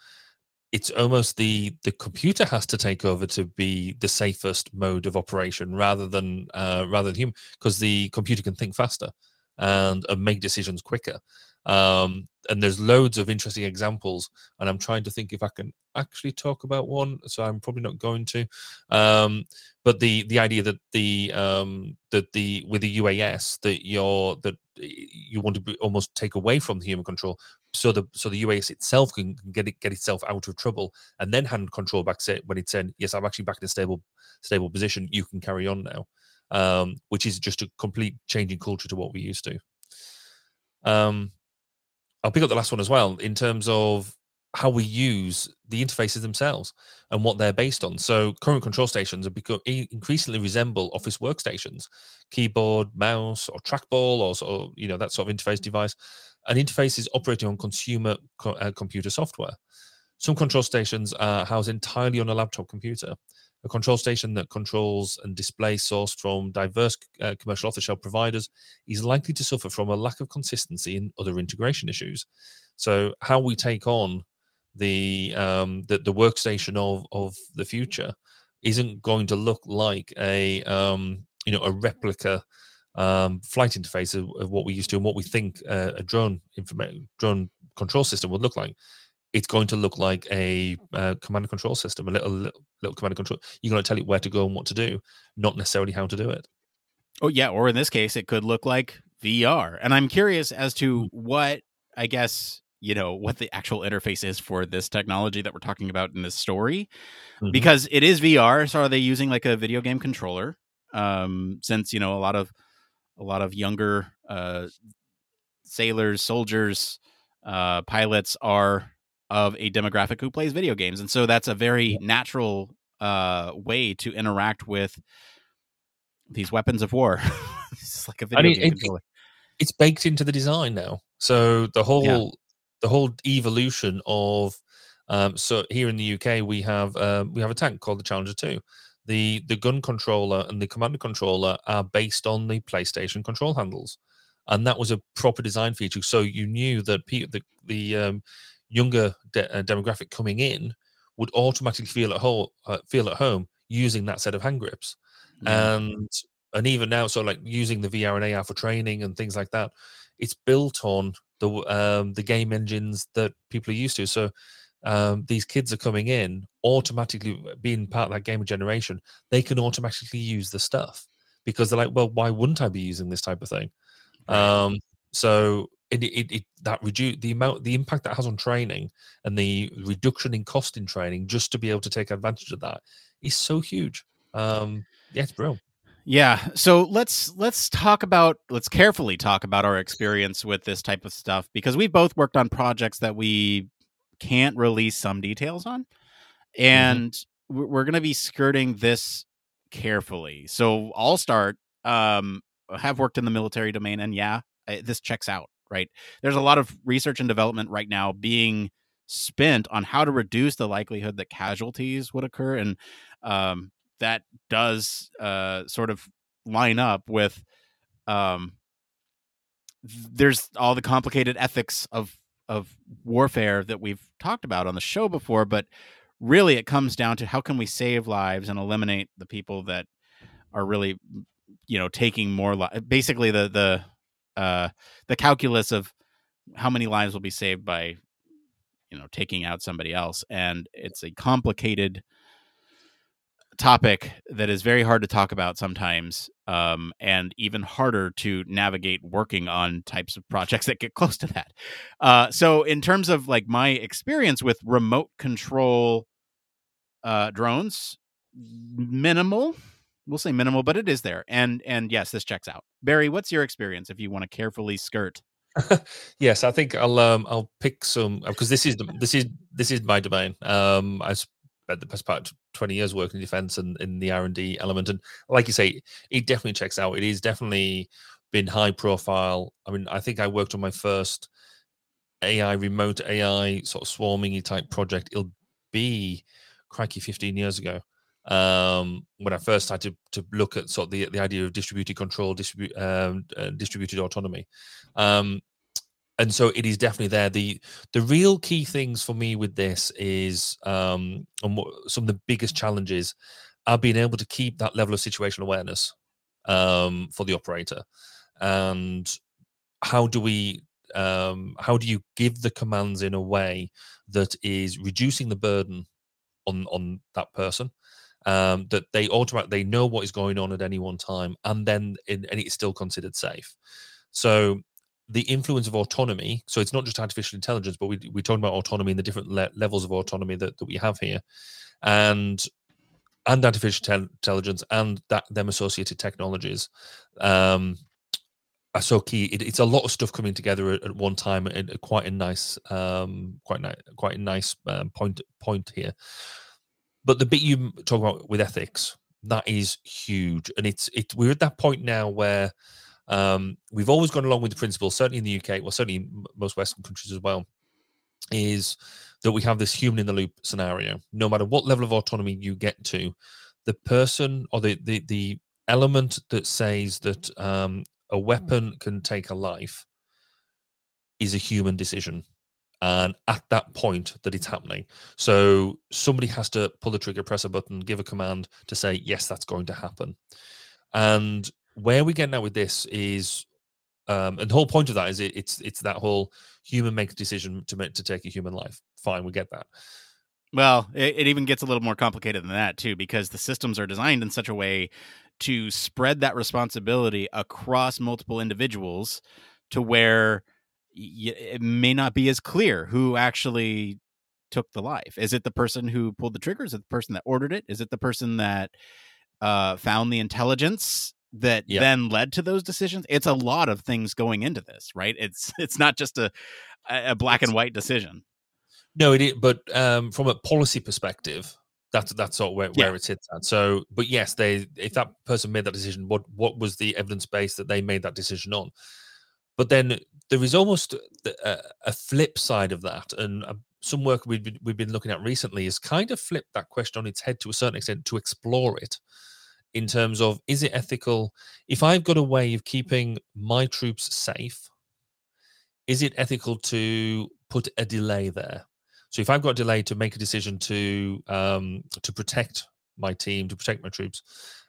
it's almost the the computer has to take over to be the safest mode of operation rather than uh, rather than human, because the computer can think faster and uh, make decisions quicker. Um, and there's loads of interesting examples, and I'm trying to think if I can actually talk about one, so I'm probably not going to. Um, but the the idea that the um, that the with the U A S that you're that you want to be, almost take away from the human control, so the so the U A S itself can get it, get itself out of trouble, and then hand control back when it's said, yes, I'm actually back in a stable stable position. You can carry on now, um, which is just a complete change in culture to what we used to. Um. I'll pick up the last one as well in terms of how we use the interfaces themselves and what they're based on. So current control stations are become, increasingly resemble office workstations, keyboard, mouse, or trackball, or, or you know that sort of interface device. An interface is operating on consumer co- uh, computer software. Some control stations are housed entirely on a laptop computer. A control station that controls and displays sourced from diverse uh, commercial off-the-shelf providers is likely to suffer from a lack of consistency and other integration issues. So how we take on the um, the, the workstation of, of the future isn't going to look like a um, you know a replica um, flight interface of, of what we used to and what we think uh, a drone informa- drone control system would look like. It's going to look like a uh, command and control system, a little, little little command and control. You're going to tell it where to go and what to do, not necessarily how to do it. Oh, yeah. Or in this case, it could look like V R. And I'm curious as to what, I guess, you know, what the actual interface is for this technology that we're talking about in this story, mm-hmm. because it is V R. So are they using like a video game controller? Um, since, you know, a lot of a lot of younger uh, sailors, soldiers, uh, pilots are of a demographic who plays video games. And so that's a very natural uh, way to interact with these weapons of war. It's like a video I mean, game. It, it's baked into the design now. So the whole, yeah. the whole evolution of, um, so here in the U K, we have, um, we have a tank called the Challenger two. The, the gun controller and the commander controller are based on the PlayStation control handles. And that was a proper design feature. So you knew that pe- the, the, um, younger de- uh, demographic coming in would automatically feel at home, uh, feel at home using that set of hand grips. Mm-hmm. And and even now, so like using the V R and A R for training and things like that, it's built on the um, the game engines that people are used to. So um, these kids are coming in, automatically being part of that gamer generation. They can automatically use the stuff because they're like, well, why wouldn't I be using this type of thing? Um, so it, it, it that reduce the amount, the impact that has on training and the reduction in cost in training just to be able to take advantage of that is so huge. Um, yeah, it's brilliant. Yeah. So let's let's talk about let's carefully talk about our experience with this type of stuff, because we both worked on projects that we can't release some details on, and mm-hmm. we're going to be skirting this carefully. So I'll start. Um, have worked in the military domain, and yeah, I, this checks out, right? There's a lot of research and development right now being spent on how to reduce the likelihood that casualties would occur, and um, that does uh, sort of line up with um, there's all the complicated ethics of of warfare that we've talked about on the show before, but really it comes down to how can we save lives and eliminate the people that are really, you know, taking more lives. Basically the the uh, the calculus of how many lives will be saved by, you know, taking out somebody else, and it's a complicated topic that is very hard to talk about sometimes, um, and even harder to navigate working on types of projects that get close to that. Uh, so in terms of like my experience with remote control uh, drones, minimal, we'll say minimal, but it is there. And, and yes, this checks out. Barry, what's your experience if you want to carefully skirt? Yes, I think I'll, um, I'll pick some, because this is, the, this is, this is my domain. Um, I the best part of twenty years working in defense and in the R and D element, and like you say, it definitely checks out. It is definitely been high profile. I mean, I think I worked on my first A I, remote A I sort of swarming type project. It'll be crikey fifteen years ago um when I first started to look at sort of the, the idea of distributed control, distribute um, uh, distributed autonomy, um and so it is definitely there. The the real key things for me with this is um, some of the biggest challenges are being able to keep that level of situational awareness um, for the operator. And how do we um, how do you give the commands in a way that is reducing the burden on on that person, um, that they automatically they know what is going on at any one time, and then in, and it's still considered safe. So the influence of autonomy, so it's not just artificial intelligence, but we, we're talking about autonomy and the different le- levels of autonomy that, that we have here, and and artificial te- intelligence and that them associated technologies um, are so key. It, it's a lot of stuff coming together at, at one time, at, at quite a nice, um, quite nice, quite a nice um, point point here. But the bit you talk about with ethics, that is huge, and it's it. We're at that point now where. Um, we've always gone along with the principle, certainly in the U K, well, certainly in most Western countries as well, is that we have this human in the loop scenario. No matter what level of autonomy you get to, the person or the the, the element that says that um, a weapon can take a life is a human decision. And at that point that it's happening. So somebody has to pull the trigger, press a button, give a command to say, yes, that's going to happen. And where we get now with this is, um, and the whole point of that is it, it's it's that whole human makes decision to make, to take a human life. Fine, we get that. Well, it, it even gets a little more complicated than that too, because the systems are designed in such a way to spread that responsibility across multiple individuals, to where y- it may not be as clear who actually took the life. Is it the person who pulled the trigger? Is it the person that ordered it? Is it the person that uh, found the intelligence that yep. then led to those decisions? It's a lot of things going into this, right? It's it's not just a a black and white decision. No, it is. But um, from a policy perspective, that's that's sort of where, yeah. where it sits at. So, but yes, they if that person made that decision, what what was the evidence base that they made that decision on? But then there is almost a, a flip side of that, and some work we've been, we've been looking at recently has kind of flipped that question on its head to a certain extent to explore it. In terms of, is it ethical? If I've got a way of keeping my troops safe, is it ethical to put a delay there? So if I've got a delay to make a decision to um, to protect my team, to protect my troops,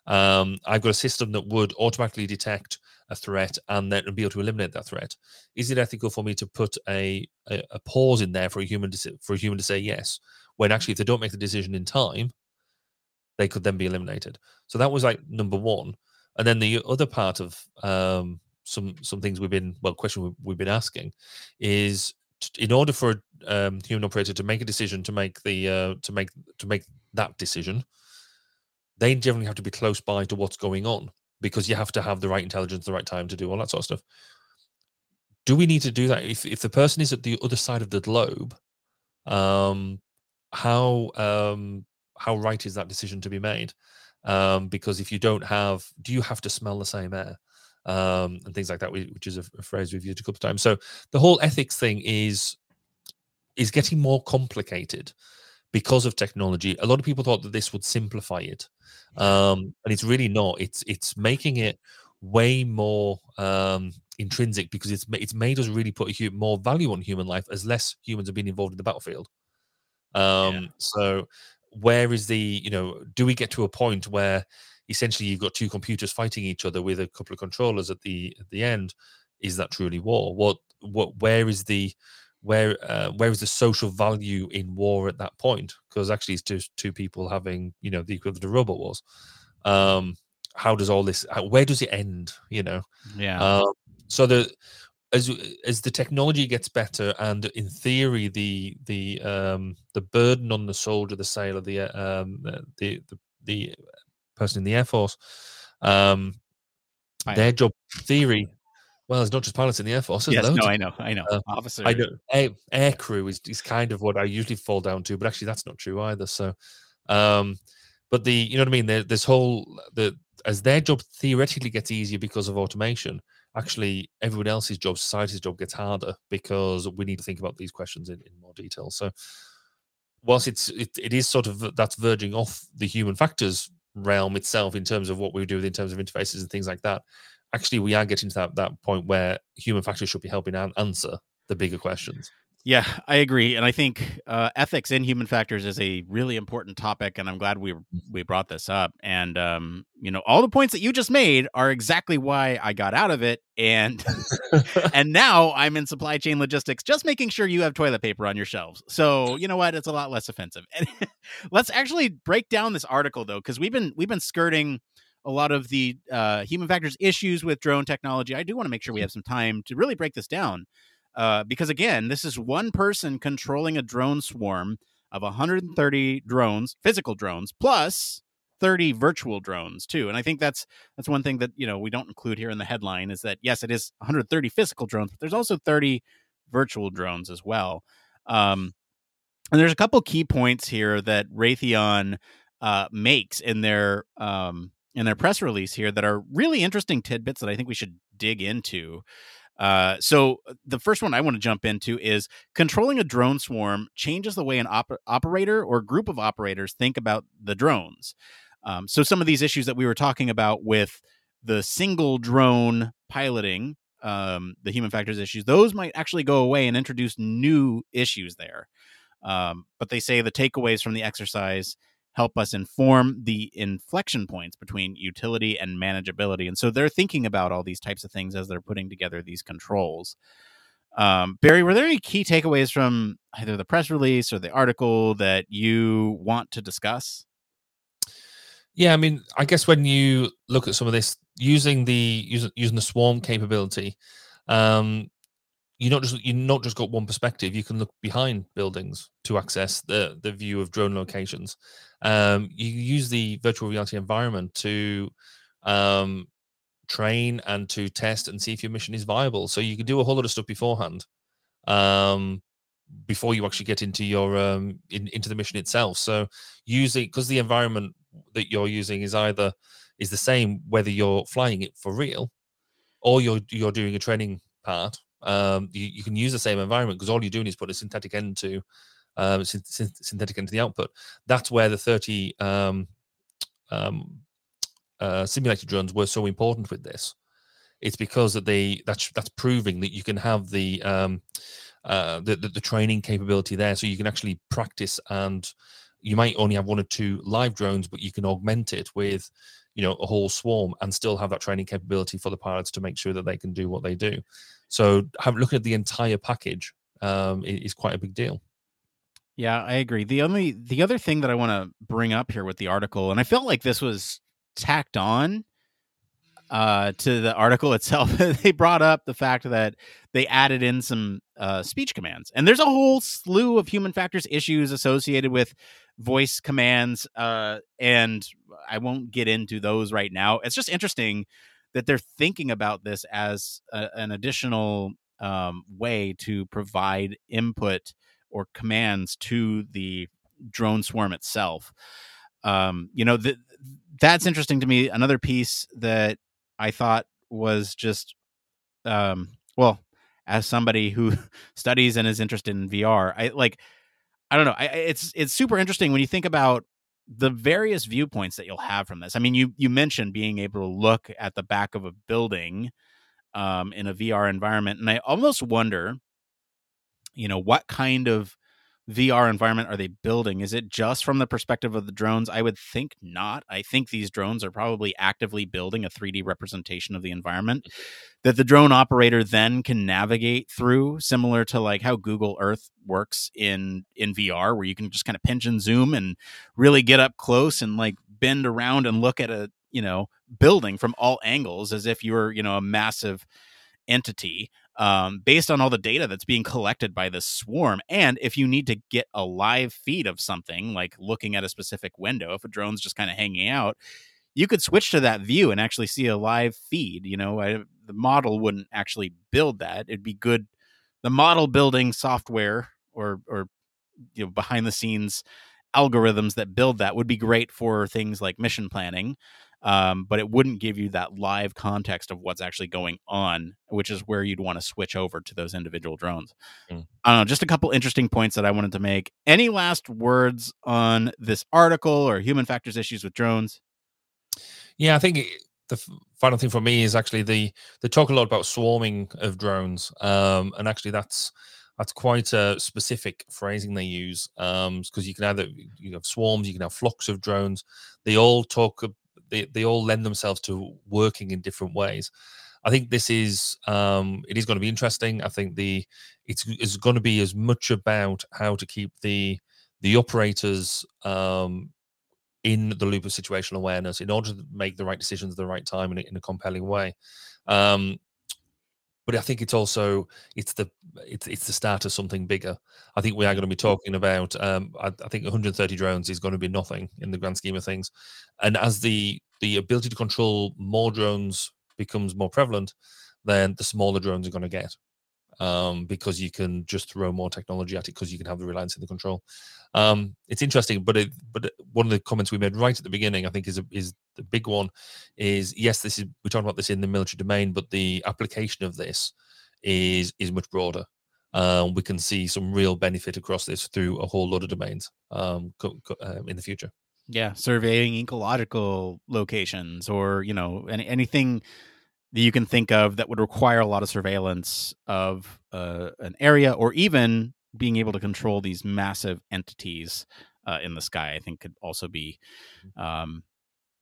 Um, I've got a system that would automatically detect a threat and then be able to eliminate that threat. Is it ethical for me to put a, a, a pause in there for a human to, for a human to say yes, when actually if they don't make the decision in time, they could then be eliminated? So that was like number one. And then the other part of um, some some things we've been, well, question we've, we've been asking is, in order for a um, human operator to make a decision to make the uh, to make to make that decision, they generally have to be close by to what's going on, because you have to have the right intelligence, the right time to do all that sort of stuff. Do we need to do that? If if the person is at the other side of the globe, um, how um, how right is that decision to be made? Um, because if you don't have, do you have to smell the same air? Um, and things like that, which is a phrase we've used a couple of times. So the whole ethics thing is is getting more complicated because of technology. A lot of people thought that this would simplify it, um, and it's really not. It's it's making it way more um, intrinsic, because it's it's made us really put a hu- more value on human life as less humans have been involved in the battlefield. Um, yeah. So where is the, you know, do we get to a point where essentially you've got two computers fighting each other with a couple of controllers at the at the end? Is that truly war? What what where is the where uh, where is the social value in war at that point? Because actually it's just two people having, you know, the equivalent of robot wars. Um, how does all this how, where does it end? You know, yeah. Um, so the as as the technology gets better, and in theory the the um, the burden on the soldier, the sailor, the um, the the, the person in the Air Force, um, their job theory. Well, it's not just pilots in the Air Force. Yes, loads. no, I know, I know. Uh, Officer, I know. Air, air crew is, is kind of what I usually fall down to, but actually that's not true either. So, um, but the you know what I mean. The, this whole the as their job theoretically gets easier because of automation, actually everyone else's job, society's job, gets harder, because we need to think about these questions in, in more detail. So, whilst it's it, it is sort of that's verging off the human factors realm itself in terms of what we do in terms of interfaces and things like that, actually we are getting to that, that point where human factors should be helping answer the bigger questions. Yeah, I agree. And I think uh, ethics in human factors is a really important topic, and I'm glad we we brought this up. And, um, you know, all the points that you just made are exactly why I got out of it. And and now I'm in supply chain logistics, just making sure you have toilet paper on your shelves. So, you know what? It's a lot less offensive. And let's actually break down this article, though, because we've been we've been skirting a lot of the uh, human factors issues with drone technology. I do want to make sure we have some time to really break this down. Uh, because, again, this is one person controlling a drone swarm of one hundred thirty drones, physical drones, plus thirty virtual drones, too. And I think that's that's one thing that, you know, we don't include here in the headline, is that, yes, it is one hundred thirty physical drones, but there's also thirty virtual drones as well. Um, and there's a couple key points here that Raytheon uh, makes in their um, in their press release here that are really interesting tidbits that I think we should dig into. Uh, so the first one I want to jump into is controlling a drone swarm changes the way an op- operator or group of operators think about the drones. Um, so some of these issues that we were talking about with the single drone piloting, um, the human factors issues, those might actually go away and introduce new issues there. Um, but they say the takeaways from the exercise help us inform the inflection points between utility and manageability. And so they're thinking about all these types of things as they're putting together these controls. Um, Barry, were there any key takeaways from either the press release or the article that you want to discuss? Yeah, I mean, I guess when you look at some of this, using the using, using the swarm capability, um, you're not just you're not just got one perspective. You can look behind buildings to access the the view of drone locations. Um, you use the virtual reality environment to um, train and to test and see if your mission is viable. So you can do a whole lot of stuff beforehand, um, before you actually get into your um, in, into the mission itself. So usually, because the environment that you're using is either is the same whether you're flying it for real or you're you're doing a training part. Um, you, you can use the same environment, because all you're doing is put a synthetic end to um, sy- sy- synthetic end to the output. That's where the thirty um, um, uh, simulated drones were so important with this. It's because that they that's that's proving that you can have the um, uh, the, the the training capability there, so you can actually practice. And you might only have one or two live drones, but you can augment it with you know, a whole swarm and still have that training capability for the pilots to make sure that they can do what they do. So have, looking at the entire package um, is quite a big deal. Yeah, I agree. The only the other thing that I want to bring up here with the article, and I felt like this was tacked on uh, to the article itself, they brought up the fact that they added in some uh, speech commands. And there's a whole slew of human factors issues associated with voice commands, uh, and I won't get into those right now. It's just interesting that they're thinking about this as a, an additional um, way to provide input or commands to the drone swarm itself. Um, you know, th- that's interesting to me. Another piece that I thought was just, um, well, as somebody who studies and is interested in V R, I like, I don't know. I, it's, it's super interesting when you think about the various viewpoints that you'll have from this. I mean, you, you mentioned being able to look at the back of a building, um, in a V R environment. And I almost wonder, you know, what kind of V R environment are they building? Is it just from the perspective of the drones? I would think not. I think these drones are probably actively building a three D representation of the environment that the drone operator then can navigate through, similar to like how Google Earth works in, in V R, where you can just kind of pinch and zoom and really get up close and like bend around and look at a, you know, building from all angles as if you were, you know, a massive entity. Um, based on all the data that's being collected by this swarm. And if you need to get a live feed of something, like looking at a specific window, if a drone's just kind of hanging out, you could switch to that view and actually see a live feed. You know, I, the model wouldn't actually build that. It'd be good. The model building software or, or, you know, behind the scenes algorithms that build that would be great for things like mission planning. Um, but it wouldn't give you that live context of what's actually going on, which is where you'd want to switch over to those individual drones. Mm. I don't know, just a couple interesting points that I wanted to make. Any last words on this article or human factors issues with drones? Yeah, I think it, the f- final thing for me is actually the they talk a lot about swarming of drones, um, and actually that's that's quite a specific phrasing they use, because um, you can either you have swarms, you can have flocks of drones. They all talk. About They, they all lend themselves to working in different ways. I think this is um, it is going to be interesting. I think the it's, it's going to be as much about how to keep the the operators um, in the loop of situational awareness in order to make the right decisions at the right time in a, in a compelling way. Um, but I think it's also it's the it's it's the start of something bigger. I think we are going to be talking about. Um, I, I think one hundred thirty drones is going to be nothing in the grand scheme of things, and as the the ability to control more drones becomes more prevalent, then the smaller drones are going to get, um, because you can just throw more technology at it because you can have the reliance in the control. Um, it's interesting, but it, but one of the comments we made right at the beginning, I think, is a, is the big one. Is yes, this is we're talking about this in the military domain, but the application of this is is much broader. Um, we can see some real benefit across this through a whole lot of domains um, co- co- uh, in the future. Yeah, surveying ecological locations, or you know, any, anything that you can think of that would require a lot of surveillance of uh, an area, or even being able to control these massive entities uh, in the sky, I think could also be um,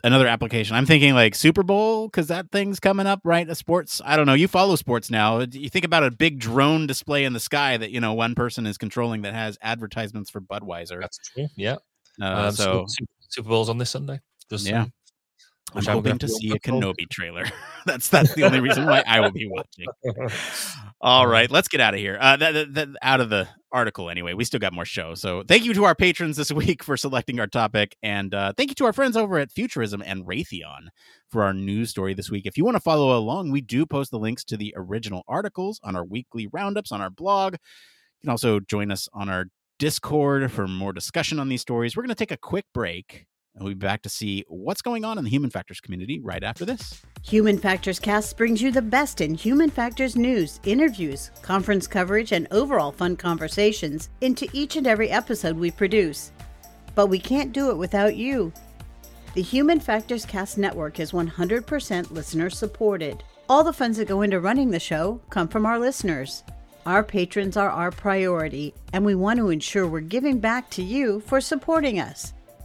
another application. I'm thinking like Super Bowl, because that thing's coming up, right? A sports, I don't know. You follow sports now. You think about a big drone display in the sky that, you know, one person is controlling that has advertisements for Budweiser. That's true. Yeah. Uh, um, so Super, Super Bowl's on this Sunday. Just yeah. Some- I'm hoping to see a Kenobi trailer. that's that's the only reason why I will be watching. All right, let's get out of here. Uh, that, that, that, out of the article anyway. We still got more show. So thank you to our patrons this week for selecting our topic. And uh, thank you to our friends over at Futurism and Raytheon for our news story this week. If you want to follow along, we do post the links to the original articles on our weekly roundups on our blog. You can also join us on our Discord for more discussion on these stories. We're going to take a quick break. And we'll be back to see what's going on in the Human Factors community right after this. Human Factors Cast brings you the best in Human Factors news, interviews, conference coverage, and overall fun conversations into each and every episode we produce. But we can't do it without you. The Human Factors Cast network is one hundred percent listener supported. All the funds that go into running the show come from our listeners. Our patrons are our priority, and we want to ensure we're giving back to you for supporting us.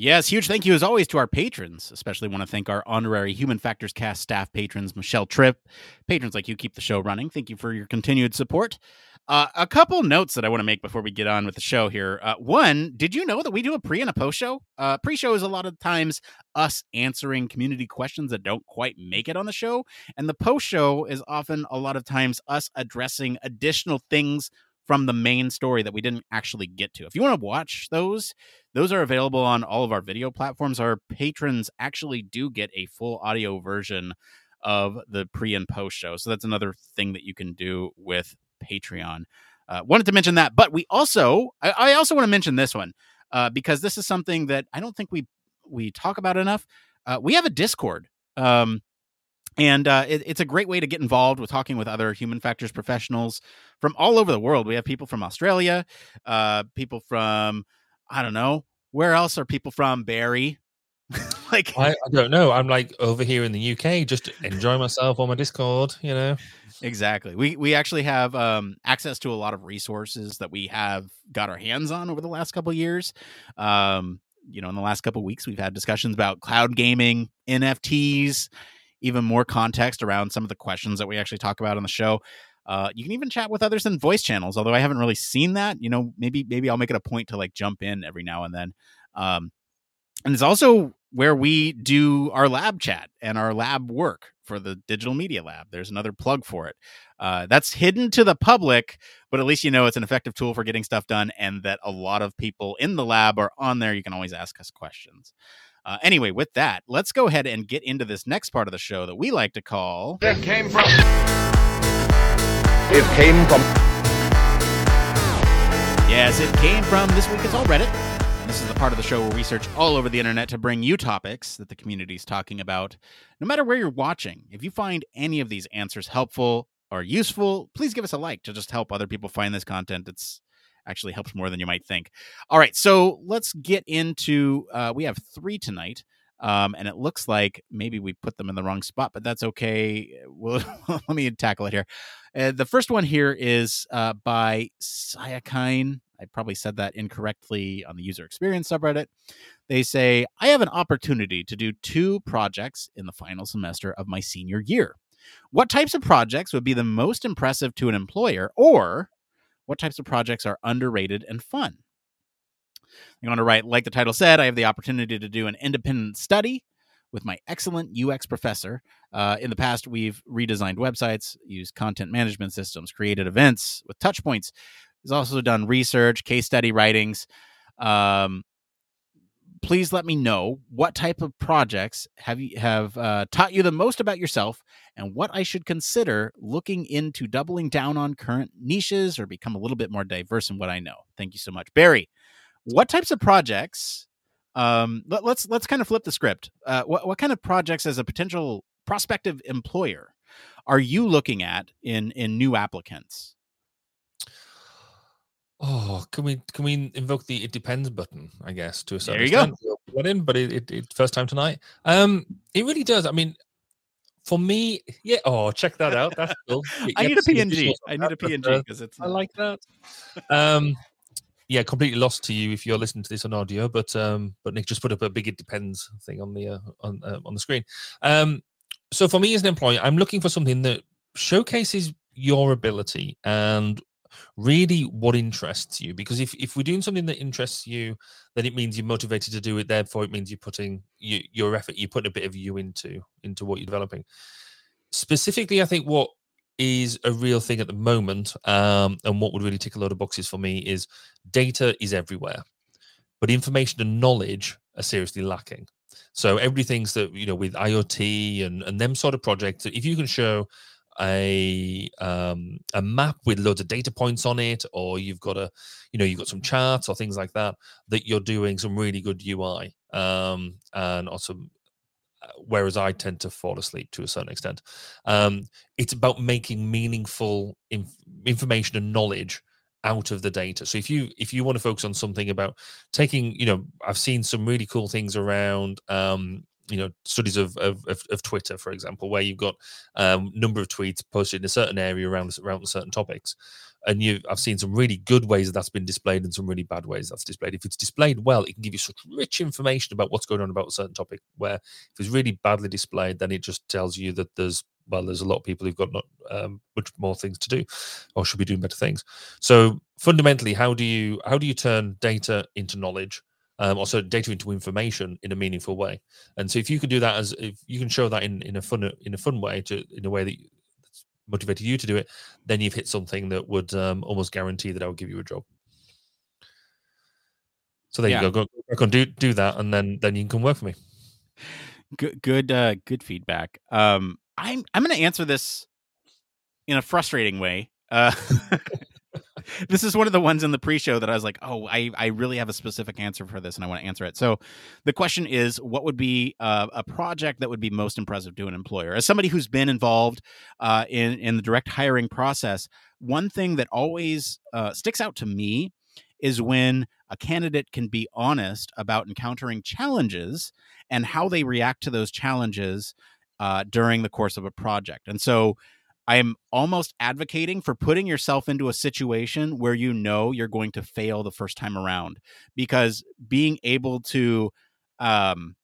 Yes, huge thank you as always to our patrons. Especially want to thank our honorary Human Factors Cast staff patrons, Michelle Tripp. Patrons like you keep the show running. Thank you for your continued support. Uh, a couple notes that I want to make before we get on with the show here. Uh, one, did you know that we do a pre and a post show? Uh, pre-show is a lot of times us answering community questions that don't quite make it on the show. And the post show is often a lot of times us addressing additional things from the main story that we didn't actually get to. If you want to watch those, those are available on all of our video platforms. Our patrons actually do get a full audio version of the pre and post show. So that's another thing that you can do with Patreon. Uh, wanted to mention that, but we also, I, I also want to mention this one uh, because this is something that I don't think we, we talk about enough. Uh, we have a Discord. Um, And uh, it, it's a great way to get involved with talking with other human factors professionals from all over the world. We have people from Australia, uh, people from, I don't know, where else are people from, Barry? like I, I don't know. I'm like over here in the U K, just enjoy myself on my Discord, you know? Exactly. We we actually have um, access to a lot of resources that we have got our hands on over the last couple of years. Um, you know, in the last couple of weeks, we've had discussions about cloud gaming, N F Ts, even more context around some of the questions that we actually talk about on the show. Uh, you can even chat with others in voice channels, although I haven't really seen that. You know, maybe maybe I'll make it a point to like jump in every now and then. Um, and it's also where we do our lab chat and our lab work for the Digital Media Lab. There's another plug for it. Uh, that's hidden to the public, but at least you know it's an effective tool for getting stuff done and that a lot of people in the lab are on there. You can always ask us questions. Uh, anyway, with that, let's go ahead and get into this next part of the show that we like to call... It came from... It came from... Yes, it came from... This week it's all Reddit. This is the part of the show where we search all over the internet to bring you topics that the community's talking about. No matter where you're watching, if you find any of these answers helpful or useful, please give us a like to just help other people find this content. It's... actually helps more than you might think. All right, so let's get into, uh, we have three tonight, um, and it looks like maybe we put them in the wrong spot, but that's okay. We'll, let me tackle it here. Uh, the first one here is uh, by Sayakine. I probably said that incorrectly on the user experience subreddit. They say, I have an opportunity to do two projects in the final semester of my senior year. What types of projects would be the most impressive to an employer, or... what types of projects are underrated and fun? I'm going to write, like the title said, I have the opportunity to do an independent study with my excellent U X professor. Uh, in the past, we've redesigned websites, used content management systems, created events with touch points. He's also done research, case study writings. Um, please let me know what type of projects have you have uh, taught you the most about yourself and what I should consider looking into doubling down on current niches or become a little bit more diverse in what I know. Thank you so much, Barry. What types of projects? Um, let, let's, let's kind of flip the script. Uh, what, what kind of projects as a potential prospective employer are you looking at in, in new applicants? Oh, can we can we invoke the "it depends" button? I guess to a certain extent. There you go. Went in, but it, it, it first time tonight. Um, it really does. I mean, for me, yeah. Oh, check that out. That's cool. I need a P N G. I need a P N G because it's. I like that. Um, yeah, completely lost to you if you're listening to this on audio, but um, but Nick just put up a big "it depends" thing on the uh, on uh, on the screen. Um, so for me as an employer, I'm looking for something that showcases your ability and. Really what interests you, because if, if we're doing something that interests you, then it means you're motivated to do it, therefore it means you're putting you, your effort, you put a bit of you into into what you're developing. Specifically, I think what is a real thing at the moment um, and what would really tick a load of boxes for me is data is everywhere, but information and knowledge are seriously lacking. So everything's that, you know, with IoT and, and them sort of projects, if you can show a um, a map with loads of data points on it, or you've got a, you know, you've got some charts or things like that, that you're doing some really good U I. Um, and also, whereas I tend to fall asleep to a certain extent. Um, it's about making meaningful inf- information and knowledge out of the data. So if you if you want to focus on something about taking, you know, I've seen some really cool things around, um, you know, studies of, of of of Twitter, for example, where you've got um, number of tweets posted in a certain area around around certain topics, and you I've seen some really good ways that that's been displayed and some really bad ways that's displayed. If it's displayed well, it can give you such rich information about what's going on about a certain topic. Where if it's really badly displayed, then it just tells you that there's well, there's a lot of people who've got not um, much more things to do, or should be doing better things. So fundamentally, how do you how do you turn data into knowledge, um, also data into information in a meaningful way? And so if you can do that, as if you can show that in, in a fun in a fun way, to in a way that that's motivated you to do it, then you've hit something that would um, almost guarantee that I'll give you a job. So there yeah. you go. Go back on do do that, and then then you can come work for me. Good good uh, good feedback. Um, I'm I'm going to answer this in a frustrating way. Uh, this is one of the ones in the pre-show that I was like, oh, I, I really have a specific answer for this, and I want to answer it. So the question is, what would be uh, a project that would be most impressive to an employer? As somebody who's been involved uh, in, in the direct hiring process, one thing that always uh, sticks out to me is when a candidate can be honest about encountering challenges and how they react to those challenges Uh, during the course of a project. And so I am almost advocating for putting yourself into a situation where you know you're going to fail the first time around, because being able to um,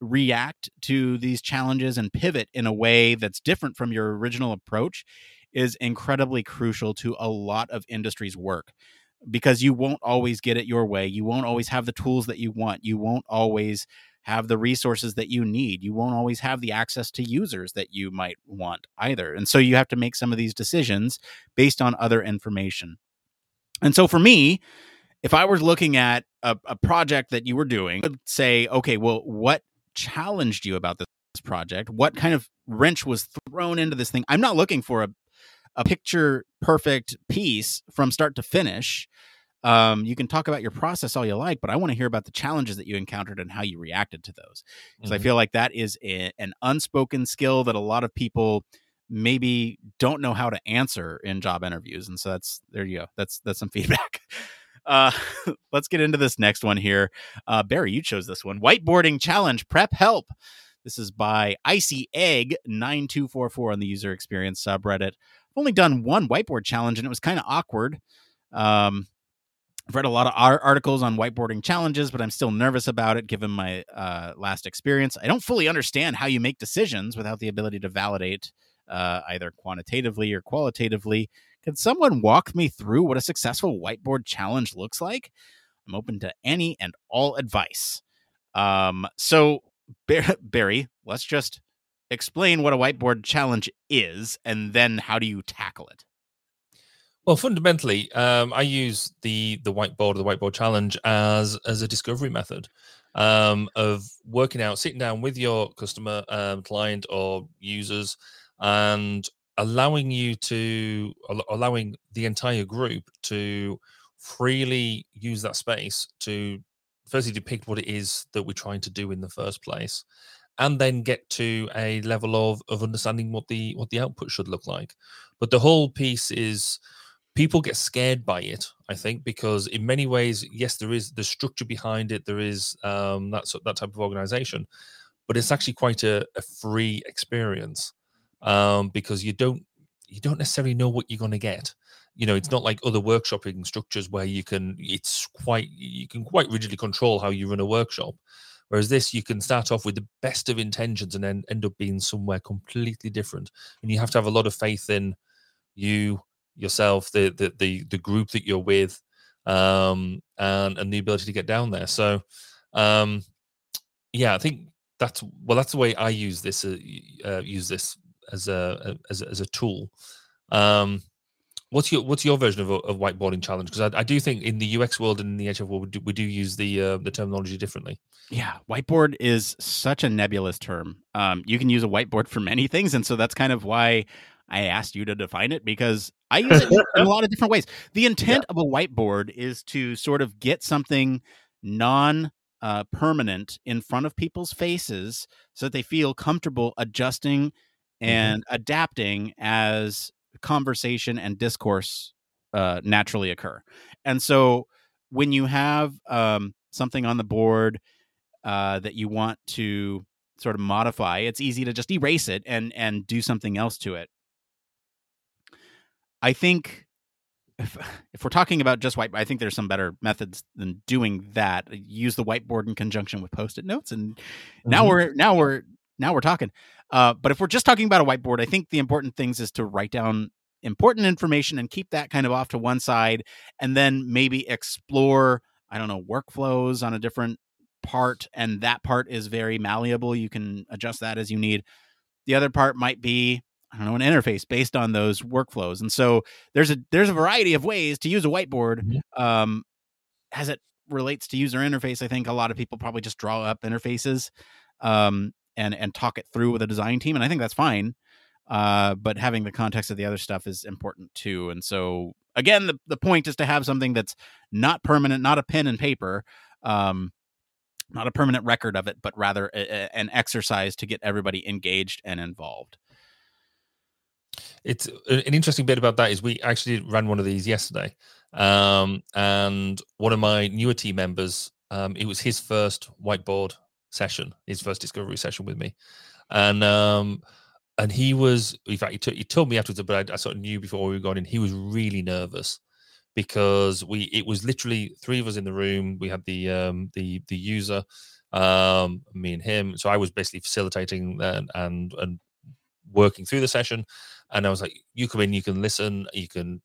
react to these challenges and pivot in a way that's different from your original approach is incredibly crucial to a lot of industries' work, because you won't always get it your way. You won't always have the tools that you want. You won't always have the resources that you need. You won't always have the access to users that you might want either. And so you have to make some of these decisions based on other information. And so for me, if I were looking at a, a project that you were doing, I would say, okay, well, what challenged you about this project? What kind of wrench was thrown into this thing? I'm not looking for a, a picture perfect piece from start to finish. Um, you can talk about your process all you like, but I want to hear about the challenges that you encountered and how you reacted to those. Because mm-hmm. I feel like that is a, an unspoken skill that a lot of people maybe don't know how to answer in job interviews. And so that's, there you go. That's, that's some feedback. Uh, let's get into this next one here. Uh, Barry, you chose this one. Whiteboarding challenge prep help. This is by Icy Egg nine two four four on the user experience subreddit. I've only done one whiteboard challenge and it was kind of awkward. Um, I've read a lot of articles on whiteboarding challenges, but I'm still nervous about it given my uh, last experience. I don't fully understand how you make decisions without the ability to validate uh, either quantitatively or qualitatively. Can someone walk me through what a successful whiteboard challenge looks like? I'm open to any and all advice. Um, so, Barry, let's just explain what a whiteboard challenge is, and then how do you tackle it? Well, fundamentally, um, I use the the whiteboard or the whiteboard challenge as as a discovery method um, of working out, sitting down with your customer, um, client, or users, and allowing you to allowing the entire group to freely use that space to firstly depict what it is that we're trying to do in the first place, and then get to a level of of understanding what the what the output should look like. But the whole piece is, people get scared by it, I think, because in many ways, yes, there is the structure behind it. There is um, that that type of organization, but it's actually quite a, a free experience um, because you don't you don't necessarily know what you're going to get. You know, it's not like other workshopping structures where you can it's quite you can quite rigidly control how you run a workshop. Whereas this, you can start off with the best of intentions and then end up being somewhere completely different. And you have to have a lot of faith in you. yourself, the, the the the group that you're with, um, and and the ability to get down there. So, um, yeah, I think that's well, that's the way I use this. Uh, uh, use this as a as a, as a tool. Um, What's your what's your version of a of whiteboarding challenge? Because I, I do think in the U X world and in the H F world, we do, we do use the uh, the terminology differently. Yeah, whiteboard is such a nebulous term. Um, you can use a whiteboard for many things, and so that's kind of why I asked you to define it, because I use it in a lot of different ways. The intent yeah. of a whiteboard is to sort of get something non uh, permanent in front of people's faces so that they feel comfortable adjusting and mm-hmm. adapting as conversation and discourse uh, naturally occur. And so when you have um, something on the board uh, that you want to sort of modify, it's easy to just erase it and and do something else to it. I think if, if we're talking about just whiteboard, I think there's some better methods than doing that. Use the whiteboard in conjunction with Post-it notes. And mm-hmm. now we're now we're now we're talking. Uh, but if we're just talking about a whiteboard, I think the important things is to write down important information and keep that kind of off to one side, and then maybe explore, I don't know, workflows on a different part. And that part is very malleable. You can adjust that as you need. The other part might be, I don't know, an interface based on those workflows. And so there's a there's a variety of ways to use a whiteboard um, as it relates to user interface. I think a lot of people probably just draw up interfaces. Um, and and talk it through with a design team. And I think that's fine. Uh, but having the context of the other stuff is important too. And so again, the, the point is to have something that's not permanent, not a pen and paper, um, not a permanent record of it, but rather a, a, an exercise to get everybody engaged and involved. It's an interesting bit about that is we actually ran one of these yesterday. Um, and one of my newer team members, um, it was his first whiteboard session, his first discovery session with me, and um and he was, in fact he, t- he told me afterwards, but I, I sort of knew before we were going in, he was really nervous because we it was literally three of us in the room. We had the um the the user, um me and him, so I was basically facilitating and and, and working through the session, and I was like, you come in, you can listen, you can,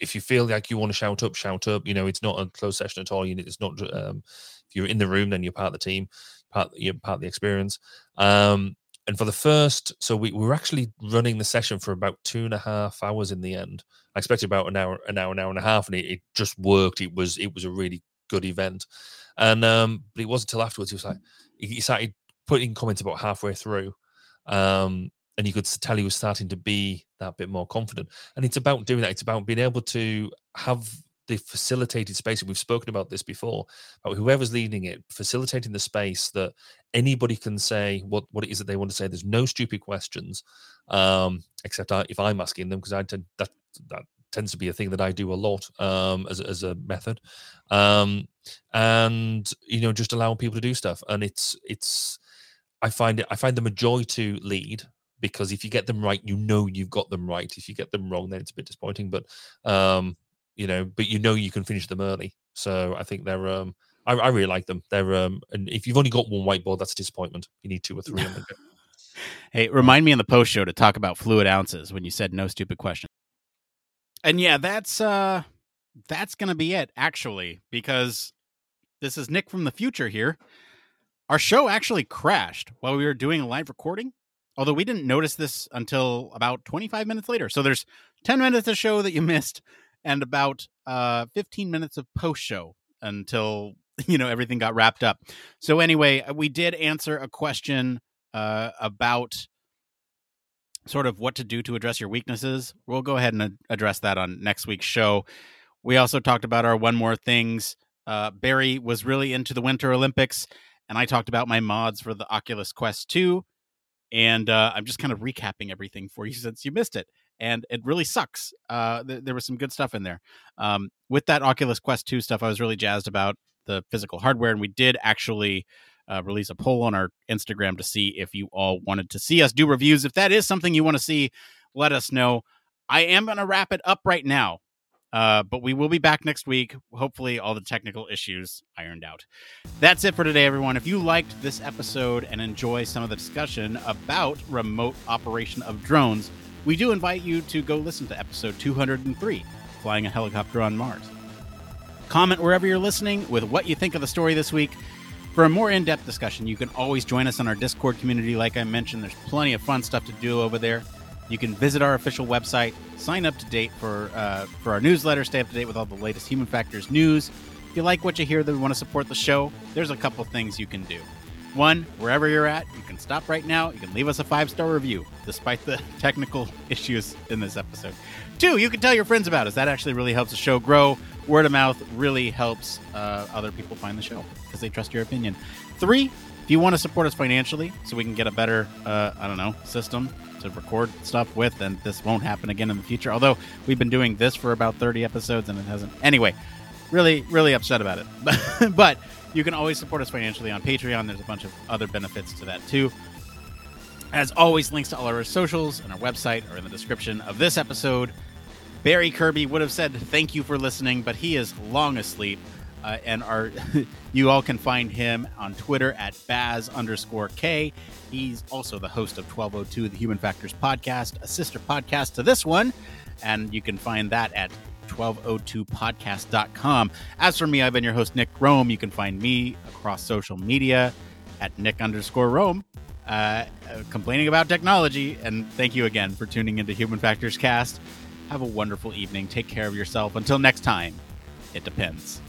if you feel like you want to shout up, shout up. You know, it's not a closed session at all. You it's not um if you're in the room, then you're part of the team, part you're part of the experience. Um and for the first, so we, we were actually running the session for about two and a half hours in the end. I expected about an hour, an hour, an hour and a half, and it, it just worked. It was it was a really good event. And um but it wasn't until afterwards he was like he started putting comments about halfway through. Um And you could tell he was starting to be that bit more confident. And it's about doing that. It's about being able to have the facilitated space. We've spoken about this before, about whoever's leading it, facilitating the space that anybody can say what, what it is that they want to say. There's no stupid questions, um, except I, if I'm asking them, because I tend, that that tends to be a thing that I do a lot um, as, as a method. Um, and, you know, just allowing people to do stuff. And it's, it's I find it, I find them a joy to lead. Because if you get them right, you know you've got them right. If you get them wrong, then it's a bit disappointing. But um, you know, but you know you can finish them early. So I think they're. Um, I, I really like them. They're. Um, and if you've only got one whiteboard, that's a disappointment. You need two or three. Hey, remind me in the post show to talk about fluid ounces when you said no stupid questions. And yeah, that's uh, that's gonna be it actually, because this is Nick from the future here. Our show actually crashed while we were doing a live recording. Although we didn't notice this until about twenty-five minutes later. So there's ten minutes of show that you missed and about uh, fifteen minutes of post-show until, you know, everything got wrapped up. So anyway, we did answer a question uh, about sort of what to do to address your weaknesses. We'll go ahead and a- address that on next week's show. We also talked about our One More Things. Uh, Barry was really into the Winter Olympics, and I talked about my mods for the Oculus Quest two. And uh, I'm just kind of recapping everything for you since you missed it. And it really sucks. Uh, th- there was some good stuff in there. Um, with that Oculus Quest two stuff, I was really jazzed about the physical hardware. And we did actually uh, release a poll on our Instagram to see if you all wanted to see us do reviews. If that is something you want to see, let us know. I am going to wrap it up right now. Uh, but we will be back next week. Hopefully all the technical issues ironed out. That's it for today, everyone. If you liked this episode and enjoy some of the discussion about remote operation of drones, we do invite you to go listen to episode two oh three, Flying a Helicopter on Mars. Comment wherever you're listening with what you think of the story this week. For a more in-depth discussion, you can always join us on our Discord community. Like I mentioned, there's plenty of fun stuff to do over there. You can visit our official website, sign up to date for uh, for our newsletter, stay up to date with all the latest Human Factors news. If you like what you hear, then we want to support the show, there's a couple things you can do. One, wherever you're at, you can stop right now. You can leave us a five-star review, despite the technical issues in this episode. Two, you can tell your friends about us. That actually really helps the show grow. Word of mouth really helps uh, other people find the show because they trust your opinion. Three, if you want to support us financially so we can get a better, uh, I don't know, system to record stuff with, and this won't happen again in the future. Although we've been doing this for about thirty episodes and it hasn't. Anyway, really, really upset about it. But you can always support us financially on Patreon. There's a bunch of other benefits to that, too. As always, links to all our socials and our website are in the description of this episode. Barry Kirby would have said thank you for listening, but he is long asleep. Uh, and our, you all can find him on Twitter at Baz underscore K. He's also the host of twelve oh two, the Human Factors podcast, a sister podcast to this one. And you can find that at twelve oh two podcast dot com. As for me, I've been your host, Nick Roome. You can find me across social media at Nick underscore Roome, uh, complaining about technology. And thank you again for tuning into Human Factors Cast. Have a wonderful evening. Take care of yourself. Until next time, it depends.